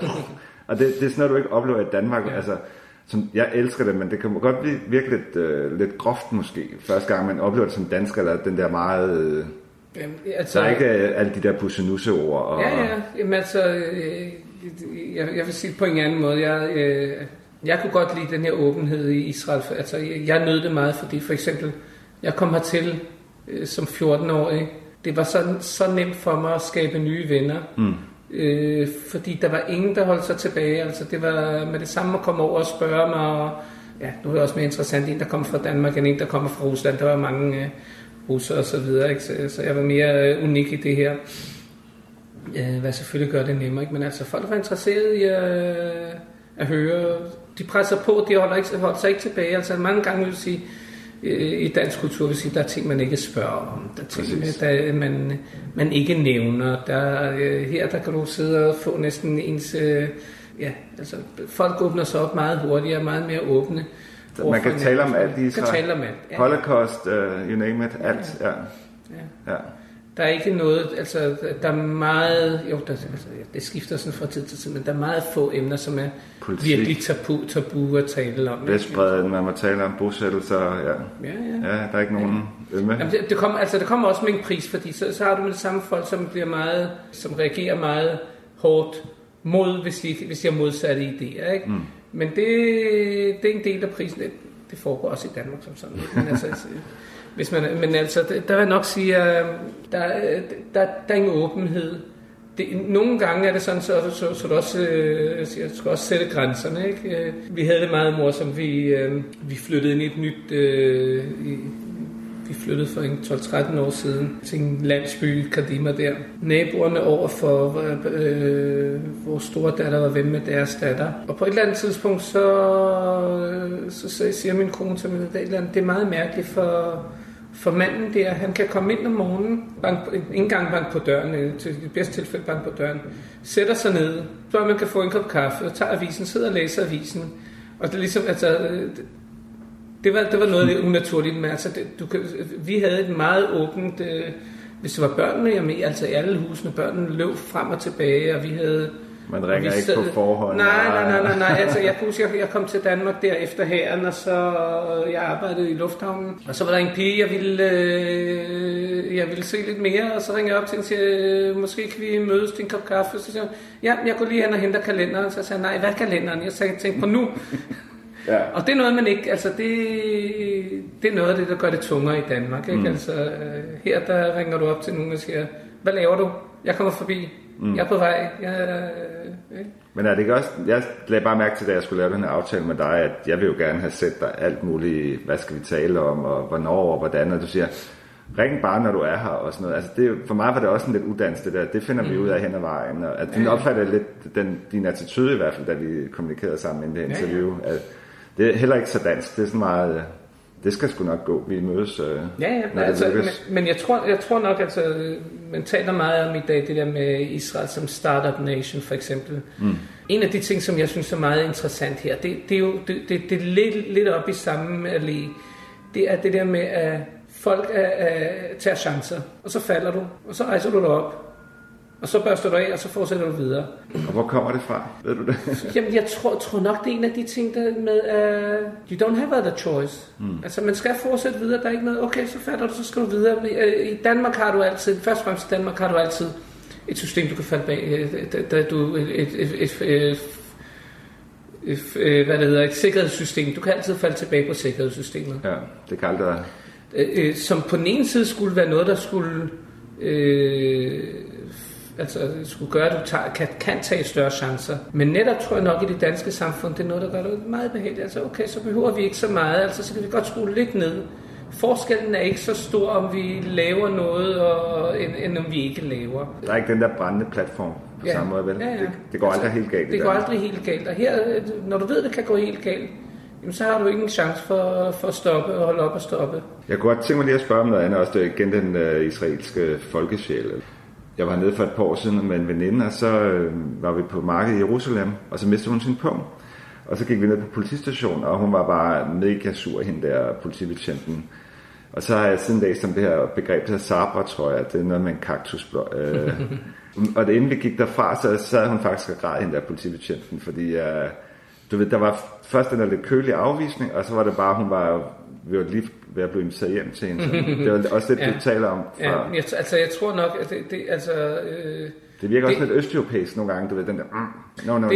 og det er sådan noget, du ikke oplever i Danmark, ja. Altså, som, jeg elsker det, men det kan godt blive virkelig lidt groft måske, første gang man oplever det som dansker, eller den der meget, der er ikke alle de der pussenusseord. Og... Ja, jamen altså, jeg vil sige det på en anden måde, jeg kunne godt lide den her åbenhed i Israel, altså jeg nød det meget, fordi for eksempel, jeg kom hertil, som 14-årig. Det var så nemt for mig at skabe nye venner. Mm. Fordi der var ingen, der holdt sig tilbage. Altså, det var med det samme at komme over og spørge mig. Og, ja, nu er det også mere interessant. En, der kommer fra Danmark, end en, der kommer fra Rusland. Der var mange russere og så videre. Ikke? Så jeg var mere unik i det her. Hvad selvfølgelig gør det nemmere. Ikke? Men altså, folk var interesseret i at høre. De presser på, de holder sig ikke tilbage. Altså, mange gange vil sige... I dansk kultur vil sige, der er ting, man ikke spørger om. Der er ting, man ikke nævner. Her kan du sidde og få næsten ens... altså, folk åbner sig op meget hurtigere, meget mere åbne. Så man kan tale om alt i Israel. Ja. Holocaust, you name it, alt. Ja. Ja. Ja. Ja. Der er ikke noget... Altså, der er meget... Jo, det skifter sådan fra tid til tid, men der er meget få emner, som er politik. Virkelig tabu at tale om. Vestbreden, man må tale om bosættelser, ja. Ja, der er ikke nogen ømme. Jamen, det kommer også med en pris, fordi så har du med det samme folk, som bliver meget, som reagerer meget hårdt mod, hvis de har modsatte idéer, ikke? Mm. Men det er en del af prisen. Det foregår også i Danmark som sådan. Men altså... der vil jeg nok sige, at der er ingen åbenhed. Nogle gange er det sådan, så du også siger, du skal også sætte grænserne. Ikke? Vi havde det meget morsomt. Vi flyttede ind i et nyt... Vi flyttede for 12-13 år siden til en landsby, Kadima der. Naboerne over for vores store datter var ven med deres datter. Og på et eller andet tidspunkt, så siger min kone til mig, det er meget mærkeligt for manden der. Han kan komme ind om morgenen, ikke engang bank på døren, til det bedste tilfælde bank på døren, sætter sig ned, så man kan få en kop kaffe, og tager avisen, sidder og læser avisen. Og det er ligesom, altså... Det var noget lidt unaturligt, men altså, vi havde et meget åbent, hvis det var børnene, i alle husene, børnene løb frem og tilbage, og vi havde... Man ringer ikke på forhånd. Nej, altså jeg kunne huske, jeg kom til Danmark der efter hæren, og så jeg arbejdede i lufthavnen, og så var der en pige, jeg ville se lidt mere, og så ringer jeg op til hende og siger, måske kan vi mødes til en kop kaffe, så siger hun, ja, jeg går lige hen og henter kalenderen, så sagde jeg, nej, hvad er kalenderen? Jeg tænkte på nu. Ja. Og det er noget, man ikke... Altså, det er noget af det, der gør det tungere i Danmark, ikke? Mm. Altså, her der ringer du op til nogen og siger, hvad laver du? Jeg kommer forbi. Mm. Jeg er på vej. Men er det ikke også... Jeg lagde bare mærke til, da jeg skulle lave den her aftale med dig, at jeg vil jo gerne have set dig alt muligt, hvad skal vi tale om, og hvornår, og hvordan, og du siger... Ring bare, når du er her, og sådan noget. Altså det, for mig var det også en lidt uddannelse, det der. Det finder vi ud af hen ad vejen. Og at den opfatter lidt din attitude i hvert fald, da vi kommunikerede sammen inden det interview. Ja. At det er heller ikke så dansk. Det er sådan meget... Det skal sgu nok gå. Vi mødes, når altså, det lykkes. Men jeg tror nok, altså... Man taler meget om i dag det der med Israel som startup nation, for eksempel. Mm. En af de ting, som jeg synes er meget interessant her, det er jo... Det er lidt op i samme allé. Det er det der med at... Folk tager chancer, og så falder du, og så rejser du dig op, og så børster du af, og så fortsætter du videre. Og hvor kommer det fra? Ved du det? Jamen, jeg tror nok, det er en af de ting, der med, you don't have other choice. Mm. Altså, man skal fortsætte videre, der er ikke noget, okay, så falder du, så skal du videre. I Danmark har du altid, først og fremmest i Danmark har du altid et system, du kan falde bag, da du et sikkerhedssystem. Du kan altid falde tilbage på sikkerhedssystemet. Ja, det kan aldrig være. Som på den ene side skulle være noget, der skulle, skulle gøre, at du kan tage større chancer. Men netop tror jeg nok, i det danske samfund, det er noget, der gør det meget behageligt. Altså okay, så behøver vi ikke så meget, altså så kan vi godt skrue lidt ned. Forskellen er ikke så stor, om vi laver noget, end om vi ikke laver. Der er ikke den der brændende platform på samme måde, vel? Ja. Det går aldrig helt galt. Det går aldrig helt galt. Og her, når du ved, det kan gå helt galt, jamen, så har du ikke en chance for at stoppe og holde op og stoppe. Jeg kunne godt tænke mig lige at spørge om noget andet, også det er igen den israelske folkesjæl. Jeg var nede for et par år siden med en veninde, og så var vi på markedet i Jerusalem, og så mistede hun sin pung. Og så gik vi ned på politistationen, og hun var bare mega sur, hende der politibetjenten. Og så har jeg siden læst om det her begreb, det hedder Sabra, tror jeg. Det er noget med en kaktusblå. Og det inden vi gik derfra, så sad hun faktisk og græd, hende der politibetjenten, fordi du ved, der var først den der lidt kølige afvisning, og så var det bare, hun var jo lige ved at blive inviteret hjem til hende. Det var også det, du taler om. Fra... Ja, altså jeg tror nok, at det altså... det virker også lidt østeuropæisk nogle gange, du ved, den der... No.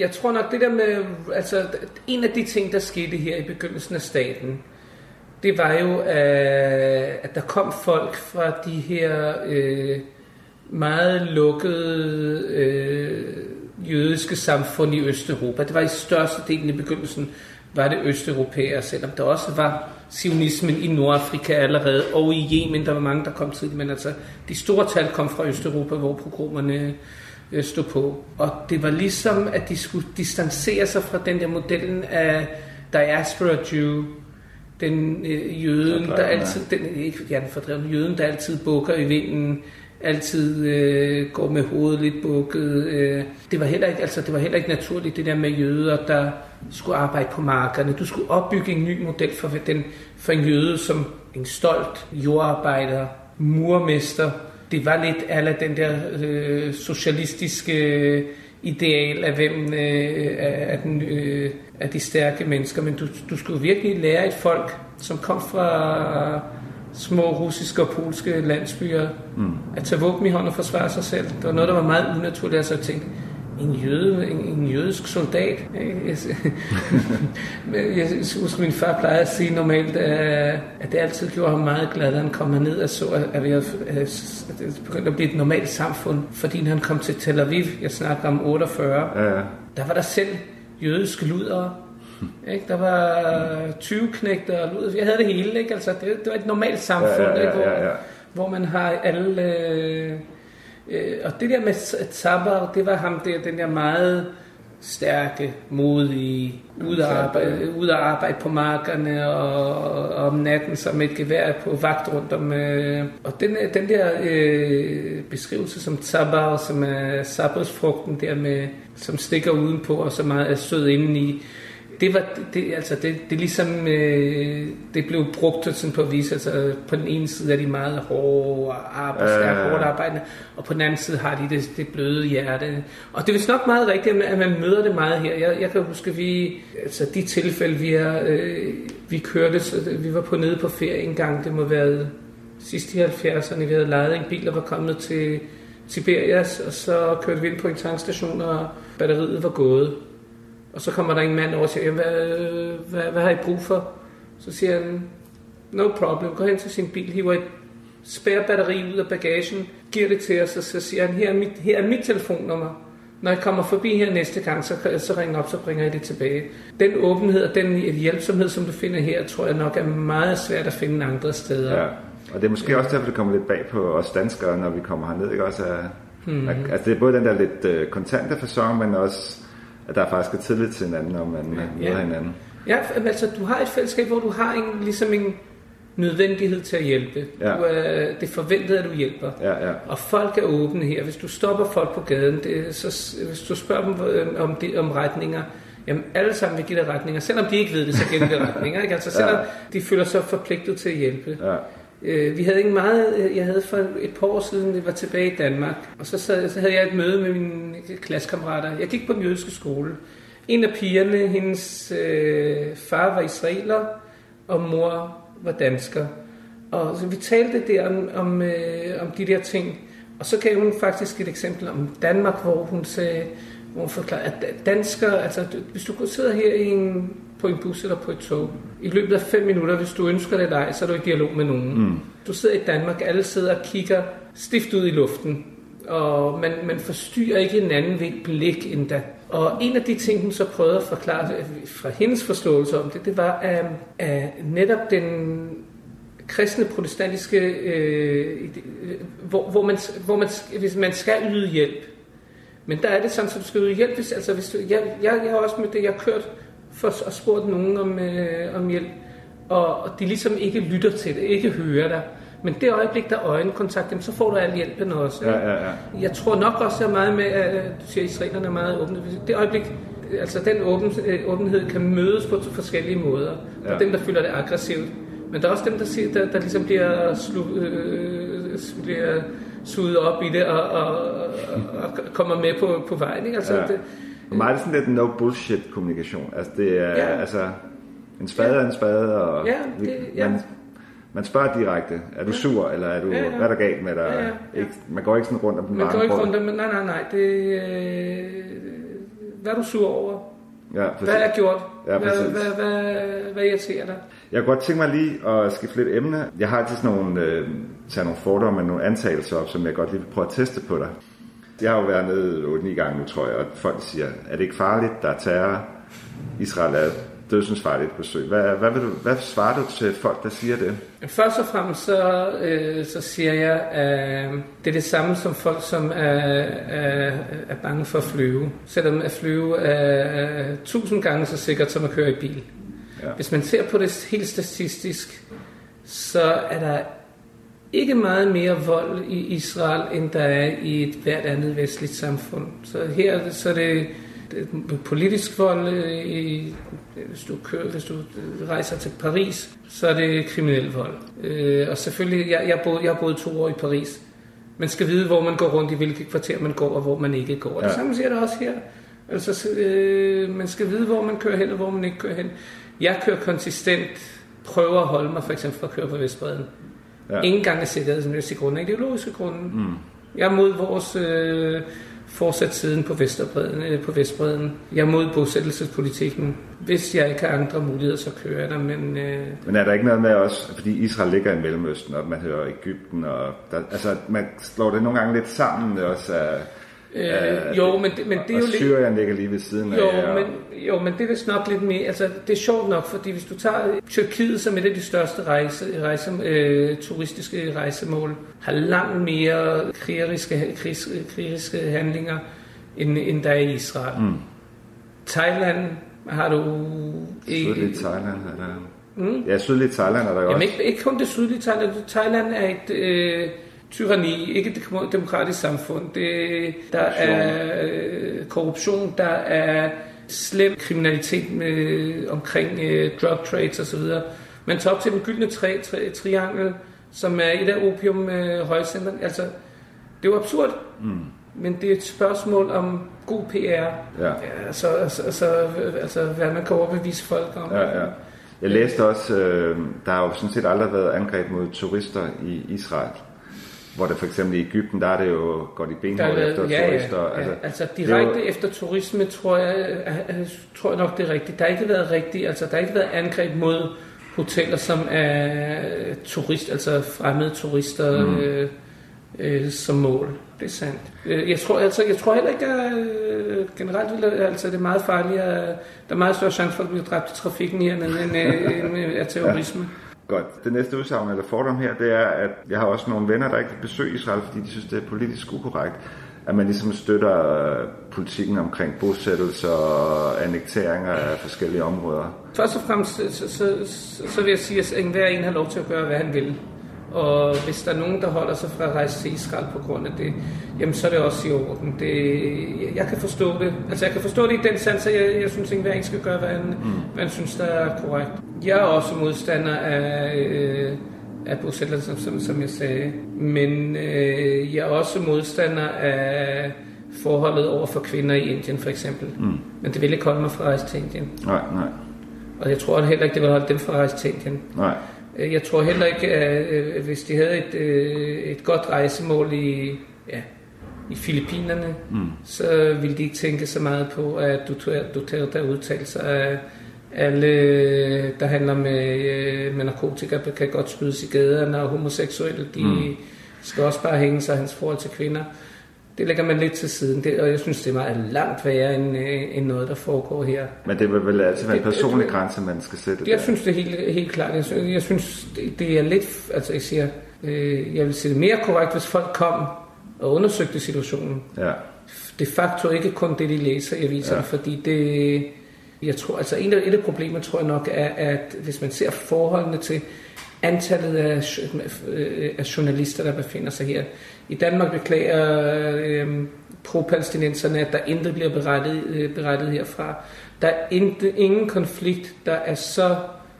Jeg tror nok, det der med... Altså, en af de ting, der skete her i begyndelsen af staten, det var jo, at der kom folk fra de her meget lukkede jødiske samfund i Østeuropa. Det var i størstedelen i begyndelsen, var det østeuropæere, selvom der også var sionismen i Nordafrika allerede, og i Yemen, der var mange, der kom tidligt, men altså de store tal kom fra Østeuropa, hvor pogromerne stod på. Og det var ligesom, at de skulle distancere sig fra den der modellen af diaspora Jew, den jøden, der altid, jøden, der altid bukker i vinden, altid går med hovedet lidt bukket. Det var heller ikke naturligt, det der med jøder, der skulle arbejde på markerne. Du skulle opbygge en ny model for en jøde som en stolt jordarbejder, murmester. Det var lidt ala den der socialistiske ideal af hvem af de stærke mennesker. Men du skulle virkelig lære et folk, som kom fra... små russiske og polske landsbyer at tage våben i hånden og forsvare sig selv. Det var noget, der var meget unaturligt. Altså, jeg tænkte, en jødisk soldat? Jeg husker, min far plejede at sige normalt, at det altid gjorde ham meget glad, da han kom herned og så, at det begyndte at blive et normalt samfund. Fordi når han kom til Tel Aviv, jeg snakker om 48, der var der selv jødiske ludere. Ikke? Der var 20 knægter og lud. Jeg havde det hele, ikke? Altså, det var et normalt samfund, hvor man har alle... og det der med Sabra, det var ham der, den der meget stærke, modige, ud at arbejde på markerne og om natten som et gevær på vagt rundt om. Og den der beskrivelse som Sabra, som er sabresfrugten der med, som stikker udenpå og så meget er sød indeni, det ligesom det blev brugt sådan på vis, altså på den ene side er de meget hårde og hårdt arbejdende, og på den anden side har de det bløde hjerte. Og det er vist nok meget rigtigt, at man møder det meget her. Jeg kan huske, de tilfælde, vi kørte, vi var nede på ferie en gang, det må være sidst i 70'erne, vi havde lejet en bil og var kommet til Tiberias, og så kørte vi ind på en tankstation, og batteriet var gået. Og så kommer der en mand over og siger, hvad har I brug for? Så siger han, no problem, går hen til sin bil, hiver et spær batteri ud af bagagen, giver det til os, og så siger han, her er mit telefonnummer. Når jeg kommer forbi her næste gang, så ringer op, så bringer jeg det tilbage. Den åbenhed og den hjælpsomhed, som du finder her, tror jeg nok er meget svært at finde andre steder. Ja. Og det er måske også derfor, det kommer lidt bag på os danskere, når vi kommer herned, ikke også? Altså det er både den der lidt kontante facon, men også... at der faktisk er tillid til hinanden, når man møder hinanden. Ja, altså du har et fællesskab, hvor du har ligesom en nødvendighed til at hjælpe. Ja. Det er forventet, at du hjælper. Ja, ja. Og folk er åbne her. Hvis du stopper folk på gaden, hvis du spørger dem om retninger, jamen alle sammen vil give dig retninger. Selvom de ikke ved det, så giver de retninger. Ikke? Altså selvom de føler sig forpligtet til at hjælpe. Ja. Jeg havde for et par år siden, det var tilbage i Danmark, og så havde jeg et møde med mine klassekammerater. Jeg gik på den jødiske skole. En af pigerne, hendes far var israeler, og mor var dansker. Og så vi talte der om de der ting, og så gav hun faktisk et eksempel om Danmark, hvor hun sagde, hvor hun forklarede, at danskere, altså hvis du sidder her på en bus eller på et tog. I løbet af 5 minutter, hvis du ønsker det dig, så er du i dialog med nogen. Du sidder i Danmark, alle sidder og kigger stift ud i luften, og man forstyrrer ikke hinanden ved et blik endda. Og en af de ting, hun så prøvede at forklare fra hendes forståelse om det, det var, at netop den kristne protestantiske, hvor man skal yde hjælp. Men der er det sådan, at du skal yde hjælp. Jeg har også med det, jeg har kørt og spurgt nogen om hjælp, og de ligesom ikke lytter til det, ikke hører dig. Men det øjeblik, der er øjenkontakt, så får du al hjælpen også. Ja. Jeg tror nok også, at meget med, at du siger, at israelerne er meget åbne. Det øjeblik, altså den åbenhed kan mødes på forskellige måder. Der er dem, der føler det aggressivt. Men der er også dem, der siger, der ligesom bliver suget op i det og kommer med på vejen. Ikke? Altså, det, for mig er det sådan lidt no bullshit kommunikation. Altså det er altså en spade er en spade, og man spørger direkte, er du sur, eller er du, hvad er der galt med dig? Man går ikke sådan rundt om den lange brød. Nej, det hvad er du sur over? Ja, hvad er gjort? Ja, hvad irriterer dig? Jeg kunne godt tænke mig lige at skifte lidt emne. Jeg har altid sådan nogle, tager nogle fordomme og nogle antagelser op, som jeg godt lige vil prøve at teste på dig. Jeg har jo været nede 8-9 gange nu, tror jeg, og folk siger, er det ikke farligt, der er terror? Israel er dødsensfarligt besøg. Hvad svarer du til folk, der siger det? Først og fremmest så siger jeg, at det er det samme som folk, som er bange for at flyve. Selvom at flyve er 1000 gange så sikkert, som at køre i bil. Ja. Hvis man ser på det helt statistisk, så er der ikke meget mere vold i Israel, end der er i et hvert andet vestligt samfund. Så her så er det politisk vold, hvis du rejser til Paris, så er det kriminel vold. Og selvfølgelig, jeg boede 2 år i Paris. Man skal vide, hvor man går rundt, i hvilket kvarter man går, og hvor man ikke går. Ja. Det samme siger der også her. Altså, man skal vide, hvor man kører hen, og hvor man ikke kører hen. Jeg kører konsistent, prøver at holde mig for eksempel for at køre på Vestbreden. Ja. Ingen gang er sikkerhedsmæssige grunde, ikke ideologiske grunde. Mm. Jeg er mod vores fortsat siden på Vestbreden. Jeg er mod bosættelsespolitikken. Hvis jeg ikke har andre muligheder, så kører jeg der. Men er der ikke noget med også, fordi Israel ligger i Mellemøsten, og man hører Egypten, og der, altså man slår det nogle gange lidt sammen også. Men det er jo lidt. Syrien ligger lige ved siden af. Men det er vist nok lidt mere. Altså det er sjovt nok, fordi hvis du tager Tyrkiet som et af de største turistiske rejsemål, har langt mere krigeriske handlinger end der er i Israel. Mm. Thailand har du ikke. Sydlige Thailand er der. Mm? Ja, sydlige Thailand er der også. Ikke kun det sydlige Thailand. Thailand er et tyranni, ikke et demokratisk samfund. Der er korruption, der er slem kriminalitet omkring drug trades osv. Man tager op til den gyldne triangel, som er et af opiumhøjcentrene. Altså, det er jo absurd, men det er et spørgsmål om god PR. Ja. Altså, hvad man kan overbevise folk om. Ja. Jeg læste også, der har jo sådan set aldrig været angreb mod turister i Israel. Hvor der for eksempel i Egypten, der er det jo godt i benhård efter turister. Ja. Altså direkte jo efter turisme, tror jeg nok, det er rigtigt. Der har ikke været rigtigt, altså der har ikke været angreb mod hoteller, som er fremmede turister som mål. Det er sandt. Jeg tror heller ikke, generelt altså det er meget farligere. Der er meget større chance for at blive dræbt i trafikken her, end af terrorisme. Ja. Godt. Det næste udsagn eller fordom her, det er, at jeg har også nogle venner, der ikke vil besøge Israel, fordi de synes, det er politisk ukorrekt, at man ligesom støtter politikken omkring bosættelser og annekteringer af forskellige områder. Først og fremmest, så vil jeg sige, at enhver en har lov til at gøre, hvad han vil. Og hvis der er nogen, der holder sig fra at rejse til Israel på grund af det, jamen så er det også i orden. Jeg kan forstå det. Altså jeg kan forstå det i den sans, at jeg synes, at enhver en skal gøre, hvad han synes, der er korrekt. Jeg er også modstander af bosættelser, som jeg sagde. Men jeg er også modstander af forholdet over for kvinder i Indien, for eksempel. Mm. Men det vil ikke holde mig fra at rejse til Indien. Nej. Og jeg tror heller ikke, det vil holde dem fra at rejse til Indien. Nej. Jeg tror heller ikke, at hvis de havde et godt rejsemål i Filippinerne, så ville de ikke tænke så meget på, at Duterte udtalte sig, at alle, der handler med narkotika, kan godt skydes i gaderne, og homoseksuelle, de skal også bare hænge sig, hans forhold til kvinder. Det lægger man lidt til siden, og jeg synes, det er meget langt værre end noget, der foregår her. Men det vil vel altid være en personlig grænse, man skal sætte? Jeg synes, det er helt klart. Jeg synes, det er lidt. Altså, jeg vil sige det mere korrekt, hvis folk kom og undersøgte situationen. Ja. De facto ikke kun det, de læser i aviserne, fordi det. Jeg tror, altså et af problemerne, tror jeg nok, er, at hvis man ser forholdene til antallet af journalister, der befinder sig her. I Danmark beklager pro-palæstinenserne, at der intet bliver berettet herfra. Der er ingen konflikt, der er så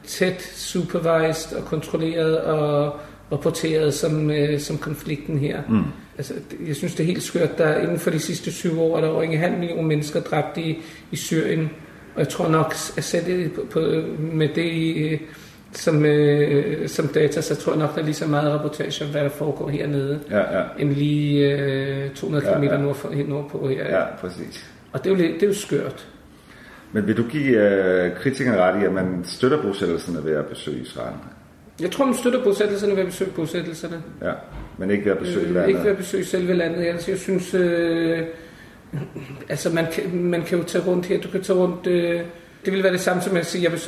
tæt supervised og kontrolleret og rapporteret som konflikten her. Mm. Altså, jeg synes, det er helt skørt, der inden for de sidste 20 år er der over 500.000 mennesker dræbt i Syrien. Og jeg tror nok, at sætte med det som data, så tror jeg nok, der er lige så meget rapportage om, hvad der foregår hernede, end lige 200 kilometer nordpå her. Ja, præcis. Og det er jo skørt. Men vil du give kritikerne ret i, at man støtter bosættelserne ved at besøge Israel? Jeg tror, man støtter bosættelserne ved at besøge bosættelserne. Ja, men ikke ved at besøge landet. Ikke ved at besøge selve landet. Altså, jeg synes, man kan jo tage rundt her. Du kan tage rundt. Det ville være det samme som at sige, at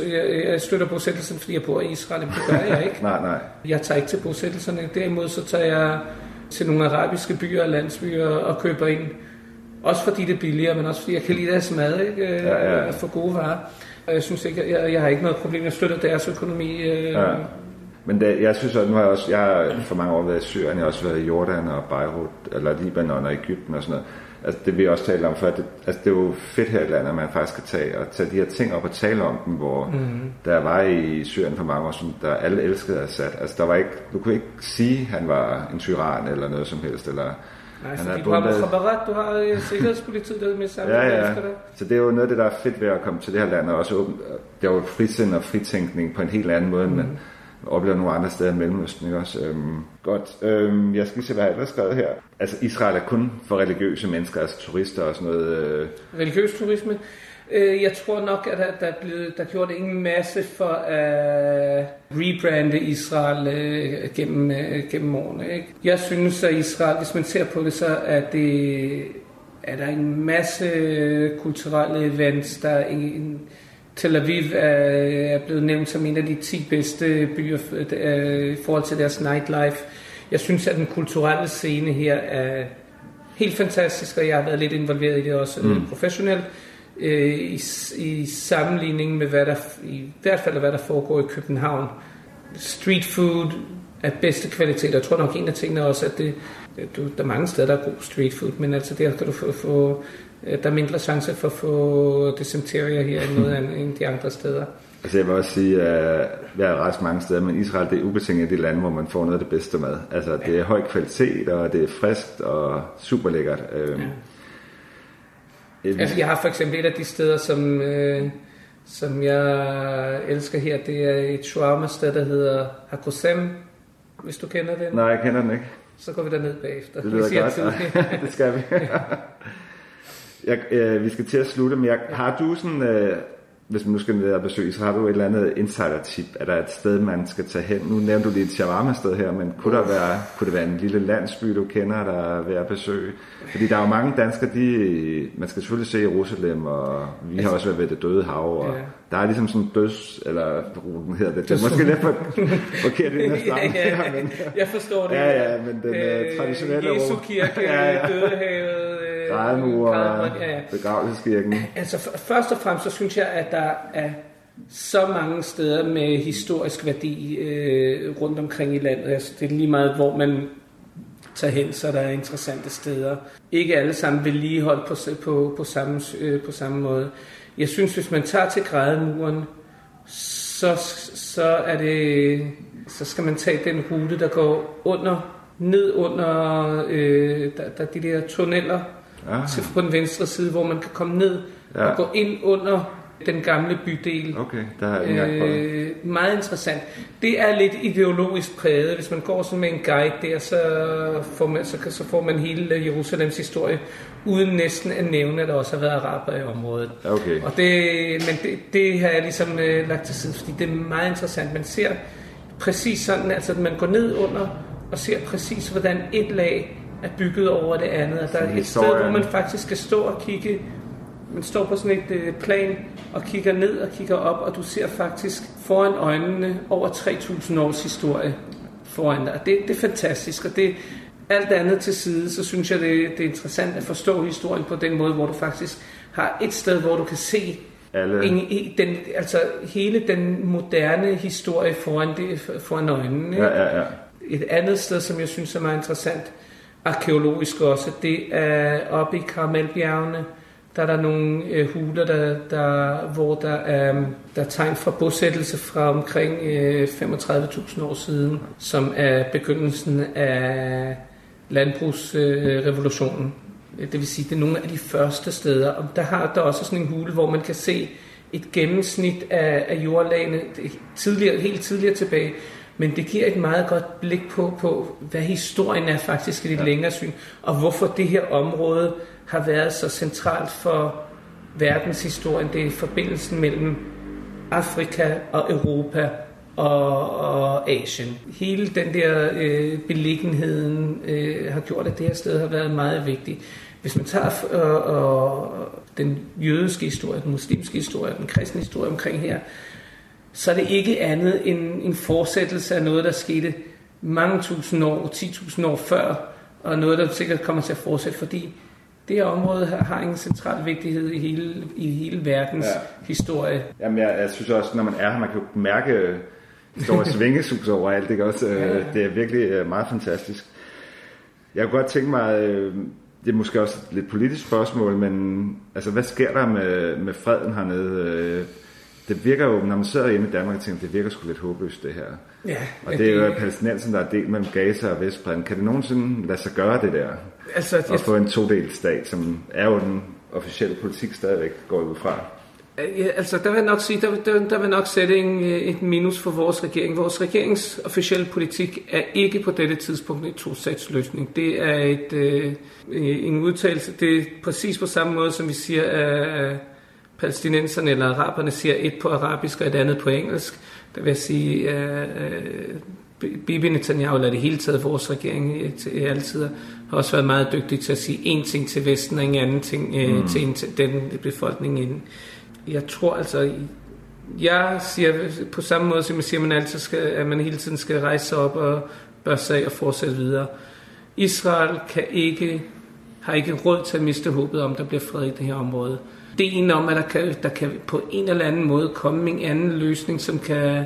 jeg støtter bosættelsen, fordi jeg bor i Israel. Men det gør jeg ikke. nej. Jeg tager ikke til bosættelserne. Derimod så tager jeg til nogle arabiske byer og landsbyer og køber ind. Også fordi det er billigere, men også fordi jeg kan lide deres mad, ikke? Ja. For gode varer. Og jeg synes ikke, jeg har ikke noget problem. Jeg støtter deres økonomi. Ja. Men jeg synes også, nu har jeg også, jeg har for mange år været i Syrien, jeg har også været i Jordan og Beirut, eller Libanon og Egypten og sådan noget. Altså det vi også taler om før, det er jo fedt her i landet, at man faktisk kan tage de her ting op og tale om dem, hvor der var i Syrien for mange år, som der alle elskede Assad. Altså der var ikke, du kunne ikke sige, at han var en tyran eller noget som helst, eller... Nej, fordi du har sikkerhedspolitiet derude med sammen. Ja. Så det er jo noget af det, der er fedt ved at komme til det her land, og også åbent, det er jo frisind og fritænkning på en helt anden måde, men oplever nogle andre steder i Mellemøsten, ikke også? Godt. Jeg skal lige se, hvad jeg ellers skrevet her. Altså, Israel er kun for religiøse mennesker, altså turister og sådan noget. Religiøs turisme? Jeg tror nok, at der gjorde det en masse for at rebrande Israel gennem årene, ikke? Jeg synes, at Israel, hvis man ser på det, så er der en masse kulturelle events, der er en... Tel Aviv er blevet nævnt som en af de 10 bedste byer i forhold til deres nightlife. Jeg synes, at den kulturelle scene her er helt fantastisk, og jeg har været lidt involveret i det også professionelt. I sammenligning med, hvad der, i hvert fald hvad der foregår i København. Street food er bedste kvalitet. Jeg tror nok en af tingene også, at der er mange steder, der er god street food, men altså der kan du få der er mindre chance for at få dysenterier her end de andre steder. Altså jeg vil også sige, at jeg er ret mange steder, men Israel det er ubetinget det land, hvor man får noget af det bedste mad. Altså det er høj kvalitet, og det er friskt og super lækkert. Ja. Altså jeg har for eksempel et af de steder, som jeg elsker her, det er et shawarma-sted, der hedder Hakusem, hvis du kender den. Nej, jeg kender den ikke. Så går vi derned bagefter. Det lyder godt. Det skal vi. Vi skal til at slutte, men har du sådan, hvis man nu skal ned og besøge, så har du et eller andet insider-tip? Er der et sted, man skal tage hen? Nu nævnte du lige et shawarma-sted her, men kunne det være en lille landsby, du kender, der er ved at besøge? Fordi der er jo mange danskere, man skal selvfølgelig se Jerusalem, og vi har også været ved Det Døde Hav, og der er ligesom sådan eller ruten hedder det. Det er måske lidt forkert i den her stamme her, men... Jeg forstår det. Ja, men den traditionelle rute. Jesu Kirke, Dødehavet... Grædmure, begravelseskirken. Altså først og fremmest så synes jeg, at der er så mange steder med historisk værdi rundt omkring i landet. Altså, det er lige meget, hvor man tager hen, så der er interessante steder. Ikke alle sammen vedligeholdt på samme måde. Jeg synes, hvis man tager til Grædmuren, så skal man tage den rute, der går ned under der de der tunneller. På den venstre side, hvor man kan komme ned og gå ind under den gamle bydel. Okay, der har jeg meget interessant. Det er lidt ideologisk præget. Hvis man går sådan med en guide der, så får man hele Jerusalems historie, uden næsten at nævne, at der også har været araber i området. Okay. Og det har jeg ligesom lagt til side, fordi det er meget interessant. Man ser præcis sådan, altså at man går ned under og ser præcis, hvordan et lag er bygget over det andet, og der er et sted, hvor man faktisk skal stå og kigge. Man står på sådan et plan og kigger ned og kigger op, og du ser faktisk foran øjnene over 3.000 års historie foran dig. Det er fantastisk, og det alt andet til side, så synes jeg, det er interessant at forstå historien på den måde, hvor du faktisk har et sted, hvor du kan se hele den moderne historie foran øjnene. Ja. Et andet sted, som jeg synes er meget interessant, arkeologisk også, det er oppe i Karmelbjergene, der er der nogle huler, hvor der er tegn fra bosættelse fra omkring 35.000 år siden, som er begyndelsen af landbrugsrevolutionen. Det vil sige, det er nogle af de første steder. Og der har der også sådan en hule, hvor man kan se et gennemsnit af jordlagene helt tidligere tilbage. Men det giver et meget godt blik på hvad historien er faktisk i det længere syn, og hvorfor det her område har været så centralt for verdenshistorien. Det er forbindelsen mellem Afrika og Europa og Asien. Hele den der beliggenheden har gjort, at det her sted har været meget vigtigt. Hvis man tager den jødiske historie, den muslimske historie, den kristne historie omkring her, så er det ikke andet end en fortsættelse af noget, der skete mange tusind år, 10.000 år før, og noget, der sikkert kommer til at fortsætte, fordi det her område har en central vigtighed i hele verdens historie. Jamen, jeg synes også, når man er her, man kan jo mærke store svingesus over alt, ikke også? Ja. Det er virkelig meget fantastisk. Jeg kunne godt tænke mig, det er måske også et lidt politisk spørgsmål, men altså, hvad sker der med freden hernede? Det virker jo, når man sidder hjemme i Danmark og tænker, det virker sgu lidt håbløst, det her. Ja, og det er jo palæstinenser, der er delt mellem Gaza og Vestbreden. Kan det nogensinde lade sig gøre det der? Altså, og få en todelt stat, som er jo den officielle politik stadigvæk går ud fra. Ja, altså, der vil jeg nok sige, der vil nok sætte et minus for vores regering. Vores regerings officielle politik er ikke på dette tidspunkt en tostatsløsning. Det er en udtalelse. Det er præcis på samme måde, som vi siger, at palæstinenserne eller araberne siger et på arabisk og et andet på engelsk. Der vil jeg sige, at Bibi Netanyahu, eller det hele taget vores regering i alle tider, har også været meget dygtig til at sige en ting til Vesten og en anden ting til den befolkning inden. Jeg tror altså, jeg siger på samme måde, som jeg siger, at man hele tiden skal rejse sig op og børste sig og fortsætte videre. Israel har ikke råd til at miste håbet om, der bliver fred i det her område. Ideen om, at der kan på en eller anden måde komme en anden løsning, som kan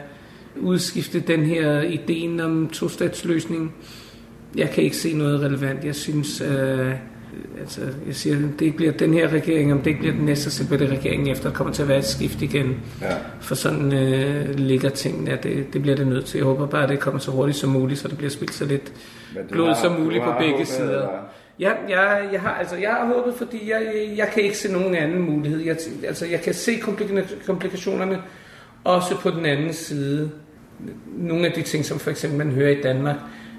udskifte den her ideen om tostatsløsning. Jeg kan ikke se noget relevant. Jeg synes, det ikke bliver den her regering, om det ikke bliver den næste, så bliver det regeringen efter, der kommer til at være et skift igen. Ja. For sådan ligger tingene, at det bliver det nødt til. Jeg håber bare, at det kommer så hurtigt som muligt, så det bliver spildt så lidt blod som muligt på begge sider. Ja, jeg har håbet, fordi jeg kan ikke se nogen anden mulighed. Jeg kan se komplikationerne også på den anden side. Nogle af de ting, som for eksempel man hører i Danmark,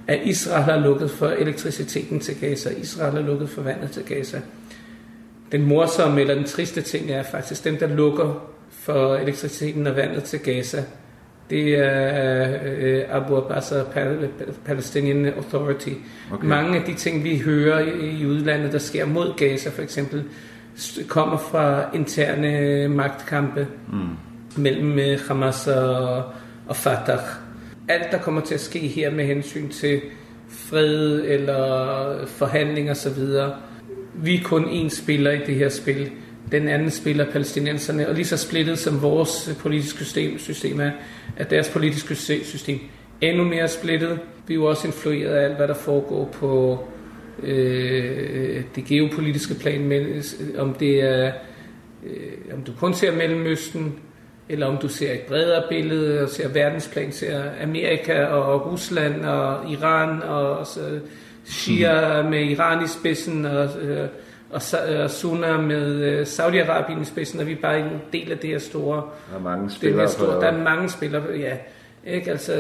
at Israel har lukket for elektriciteten til Gaza, Israel har lukket for vandet til Gaza. Den morsomme eller den triste ting er faktisk, dem der lukker for elektriciteten og vandet til Gaza, det er Abu Abbas og Palestinian Authority. Okay. Mange af de ting, vi hører i udlandet, der sker mod Gaza for eksempel, kommer fra interne magtkampe mellem Hamas og Fatah. Alt, der kommer til at ske her med hensyn til fred eller forhandling osv., vi er kun én spiller i det her spil. Den anden spiller palæstinenserne, og lige så splittet som vores politiske system er, at deres politiske system endnu mere splittet. Vi er jo også influeret af alt, hvad der foregår på det geopolitiske plan, om du kun ser Mellemøsten, eller om du ser et bredere billede, og ser verdensplan, ser Amerika og Rusland og Iran, og Shia med Iran i spidsen, og Sunna med Saudi-Arabien i spidsen, og vi er bare en del af det her store... Der er mange spillere, ja. Ikke? Altså,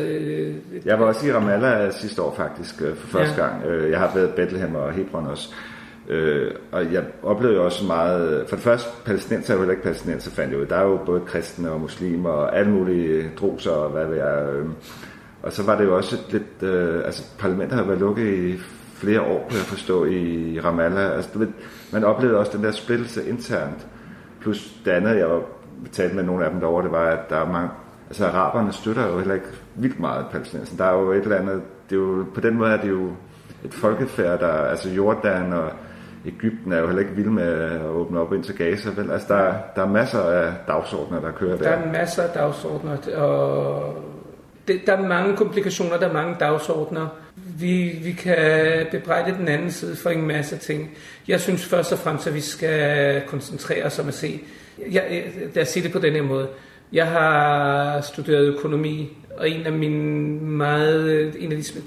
jeg var også i Ramallah sidste år faktisk, for første gang. Jeg har været i Bethlehem og Hebron også. Og jeg oplevede også meget... For det første, palæstinenser er jo heller ikke palæstinenser, fandt jeg ud. Der er jo både kristne og muslimer og alle mulige druser og hvad ved jeg. Og så var det jo også lidt... altså, parlamentet har været lukket i flere år, kunne jeg forstå, i Ramallah. Altså, man oplevede også den der splittelse internt. Plus det andet, jeg talte med nogle af dem derovre, det var, at der er mange... Altså, araberne støtter jo heller ikke vildt meget palæstinenser. Der er jo et eller andet... Det er jo, på den måde er det jo et folkefærd, der... Altså, Jordan og Egypten er jo heller ikke vild med at åbne op ind til Gaza, vel? Altså, der er masser af dagsordner, der kører der. Der er masser af dagsordner, og der er mange komplikationer, der er mange dagsordner. Vi kan bebrejde den anden side for en masse ting. Jeg synes først og fremmest, at vi skal koncentrere os om at se. Lad os sige det på den her måde. Jeg har studeret økonomi, og en af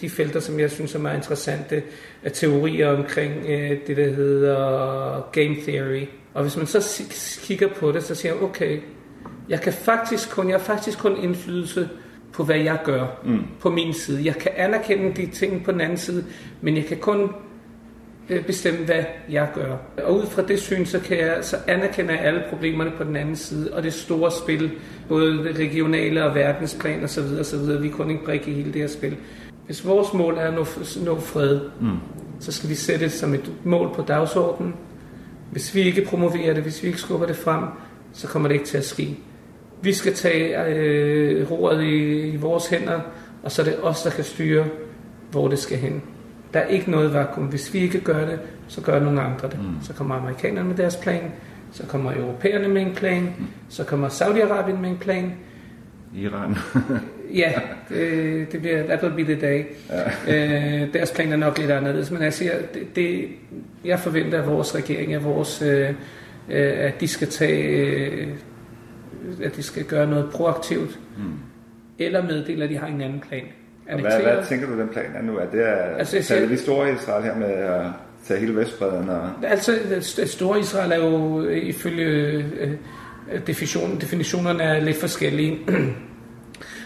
de felter, som jeg synes er meget interessante, er teorier omkring det, der hedder game theory. Og hvis man så kigger på det, så siger jeg, okay, jeg har faktisk kun indflydelse på, hvad jeg gør på min side. Jeg kan anerkende de ting på den anden side, men jeg kan kun bestemme, hvad jeg gør. Og ud fra det syn, så anerkender jeg alle problemerne på den anden side, og det store spil, både regionale og verdensplan osv., vi er kun ikke brik i hele det her spil. Hvis vores mål er at nå fred, så skal vi sætte det som et mål på dagsordenen. Hvis vi ikke promoverer det, hvis vi ikke skubber det frem, så kommer det ikke til at ske. Vi skal tage roret i vores hænder, og så er det os, der kan styre, hvor det skal hen. Der er ikke noget vakuum. Hvis vi ikke gør det, så gør nogle andre det. Så kommer amerikanerne med deres plan, så kommer europæerne med en plan, så kommer Saudi-Arabien med en plan. Iran. Ja, det bliver that will be the day. Ja. Deres plan er nok lidt anderledes, men jeg siger, jeg forventer af vores regering, at de skal gøre noget proaktivt, eller meddele, at de har en anden plan. Hvad tænker du, den plan er nu? Er det det store Israel her med at tage hele Vestbreden? Og altså, det store Israel er jo ifølge definitionerne er lidt forskellige.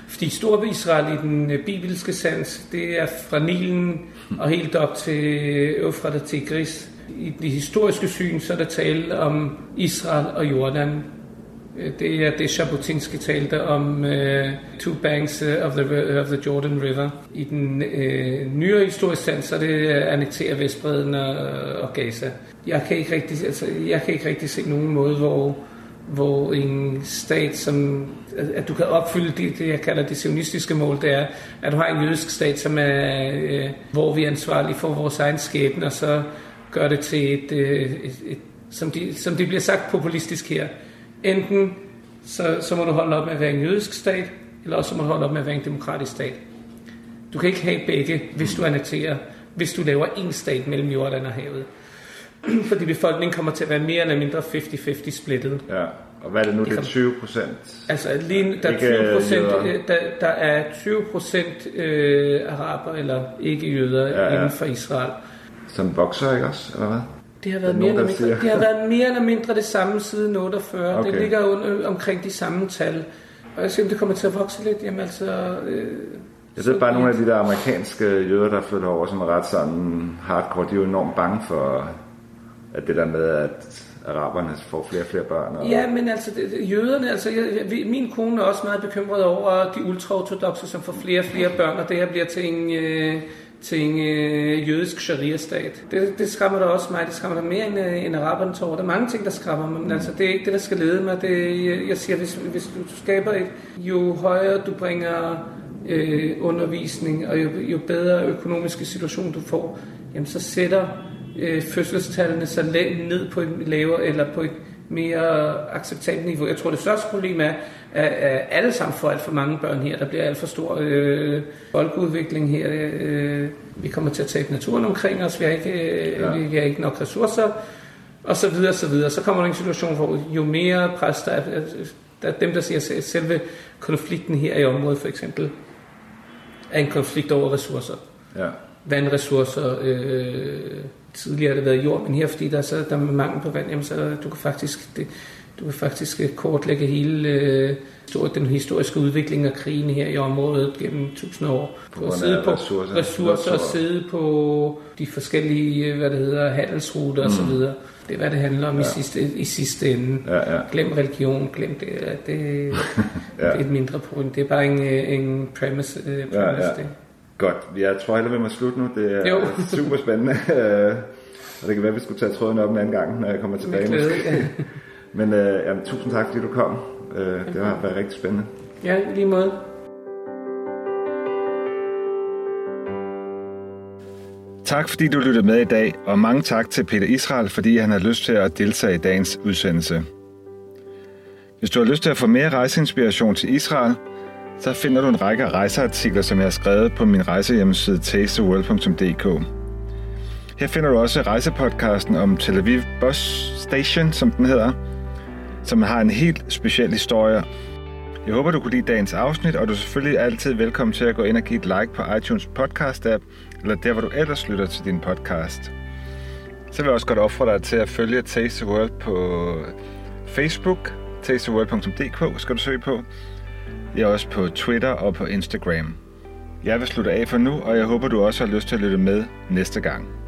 Fordi store Israel i den bibelske sans, det er fra Nilen og helt op til Eufrat og Tigris. I det historiske syn, så er der tale om Israel og Jordan. Det er det, Jabotinsky talte om Two Banks of the Jordan River. I den nyere historiske sans, så det annekterer Vestbreden og Gaza. Jeg kan ikke rigtig se nogen måde, hvor en stat, som at du kan opfylde det jeg kalder det sionistiske mål, det er, at du har en jødisk stat, som er, hvor vi er ansvarlige for vores egen skæbne, og så gør det til et som de bliver sagt populistisk her. Enten så må du holde op med at være en jødisk stat, eller også må du holde op med at være en demokratisk stat. Du kan ikke have begge, hvis du annekterer, hvis du laver en stat mellem Jordan og havet. Fordi befolkningen kommer til at være mere eller mindre 50-50 splittet. Ja, og hvad er det nu? Det er 20%? Altså, lige der er 20%, der er 20% araber eller ikke jøder inden for Israel. Som vokser, ikke også, eller hvad? Det har været mere eller mindre det samme siden 48. Okay. Det ligger omkring de samme tal. Og jeg synes, det kommer til at vokse lidt. Jamen altså, jeg ved bare, nogle af de der amerikanske jøder, der flytter over, som er ret sådan hardcore, de er jo enormt bange for at det der med, at araberne får flere og flere børn. Og ja, men altså, jøderne, altså, min kone er også meget bekymret over de ultraortodokse, som får flere og flere børn, og det her bliver til en jødisk sharia-stat. Det skræmmer der også mig. Det skræmmer der mere end araberne tårer. Der er mange ting, der skræmmer mig, men altså, det er ikke det, der skal lede mig. Jeg siger, hvis du skaber et, jo højere du bringer undervisning, og jo bedre økonomiske situation du får, jamen, så sætter fødselstallene sig ned på et lavere eller på et mere acceptabelt niveau. Jeg tror, det største problem er, at alle sammen får alt for mange børn her. Der bliver alt for stor folkeudvikling her. Vi kommer til at tabe naturen omkring os. Vi har ikke nok ressourcer, og så videre, så videre. Så kommer der en situation, hvor jo mere pres der er, der er dem, der siger, at selve konflikten her i området, for eksempel, er en konflikt over ressourcer. Ja. Vandressourcer, tidligere har det været jord, men her, fordi der er mangel på vand, jamen, så du kan faktisk kortlægge hele den historiske udvikling af krigen her i området gennem 1000 år. På at sidde på ressourcer og sidde på de forskellige, handelsruter osv. Det er, hvad det handler om i sidste ende. Ja, ja. Glem religion, glem det. Det er et mindre point. Det er bare en premise. Det. Godt. Jeg tror heller, vi må slutte nu. Det er super spændende. Og det kan være, vi skulle tage tråden op en anden gang, når jeg kommer tilbage. Glæde, Men tusind tak, fordi du kom. Det har været rigtig spændende. Ja, lige måde. Tak fordi du lyttede med i dag, og mange tak til Peter Israel, fordi han har lyst til at deltage i dagens udsendelse. Hvis du har lyst til at få mere rejseinspiration til Israel, så finder du en række af rejseartikler, som jeg har skrevet på min rejsehjemmeside tasteworld.dk. Her finder du også rejsepodcasten om Tel Aviv Bus Station, som den hedder, som har en helt speciel historie. Jeg håber, du kunne lide dagens afsnit, og du er selvfølgelig altid velkommen til at gå ind og give et like på iTunes podcast-app, eller der, hvor du ellers lytter til din podcast. Så vil jeg også godt opfordre dig til at følge Tasteworld på Facebook, tasteworld.dk skal du søge på. Jeg er også på Twitter og på Instagram. Jeg vil slutte af for nu, og jeg håber, du også har lyst til at lytte med næste gang.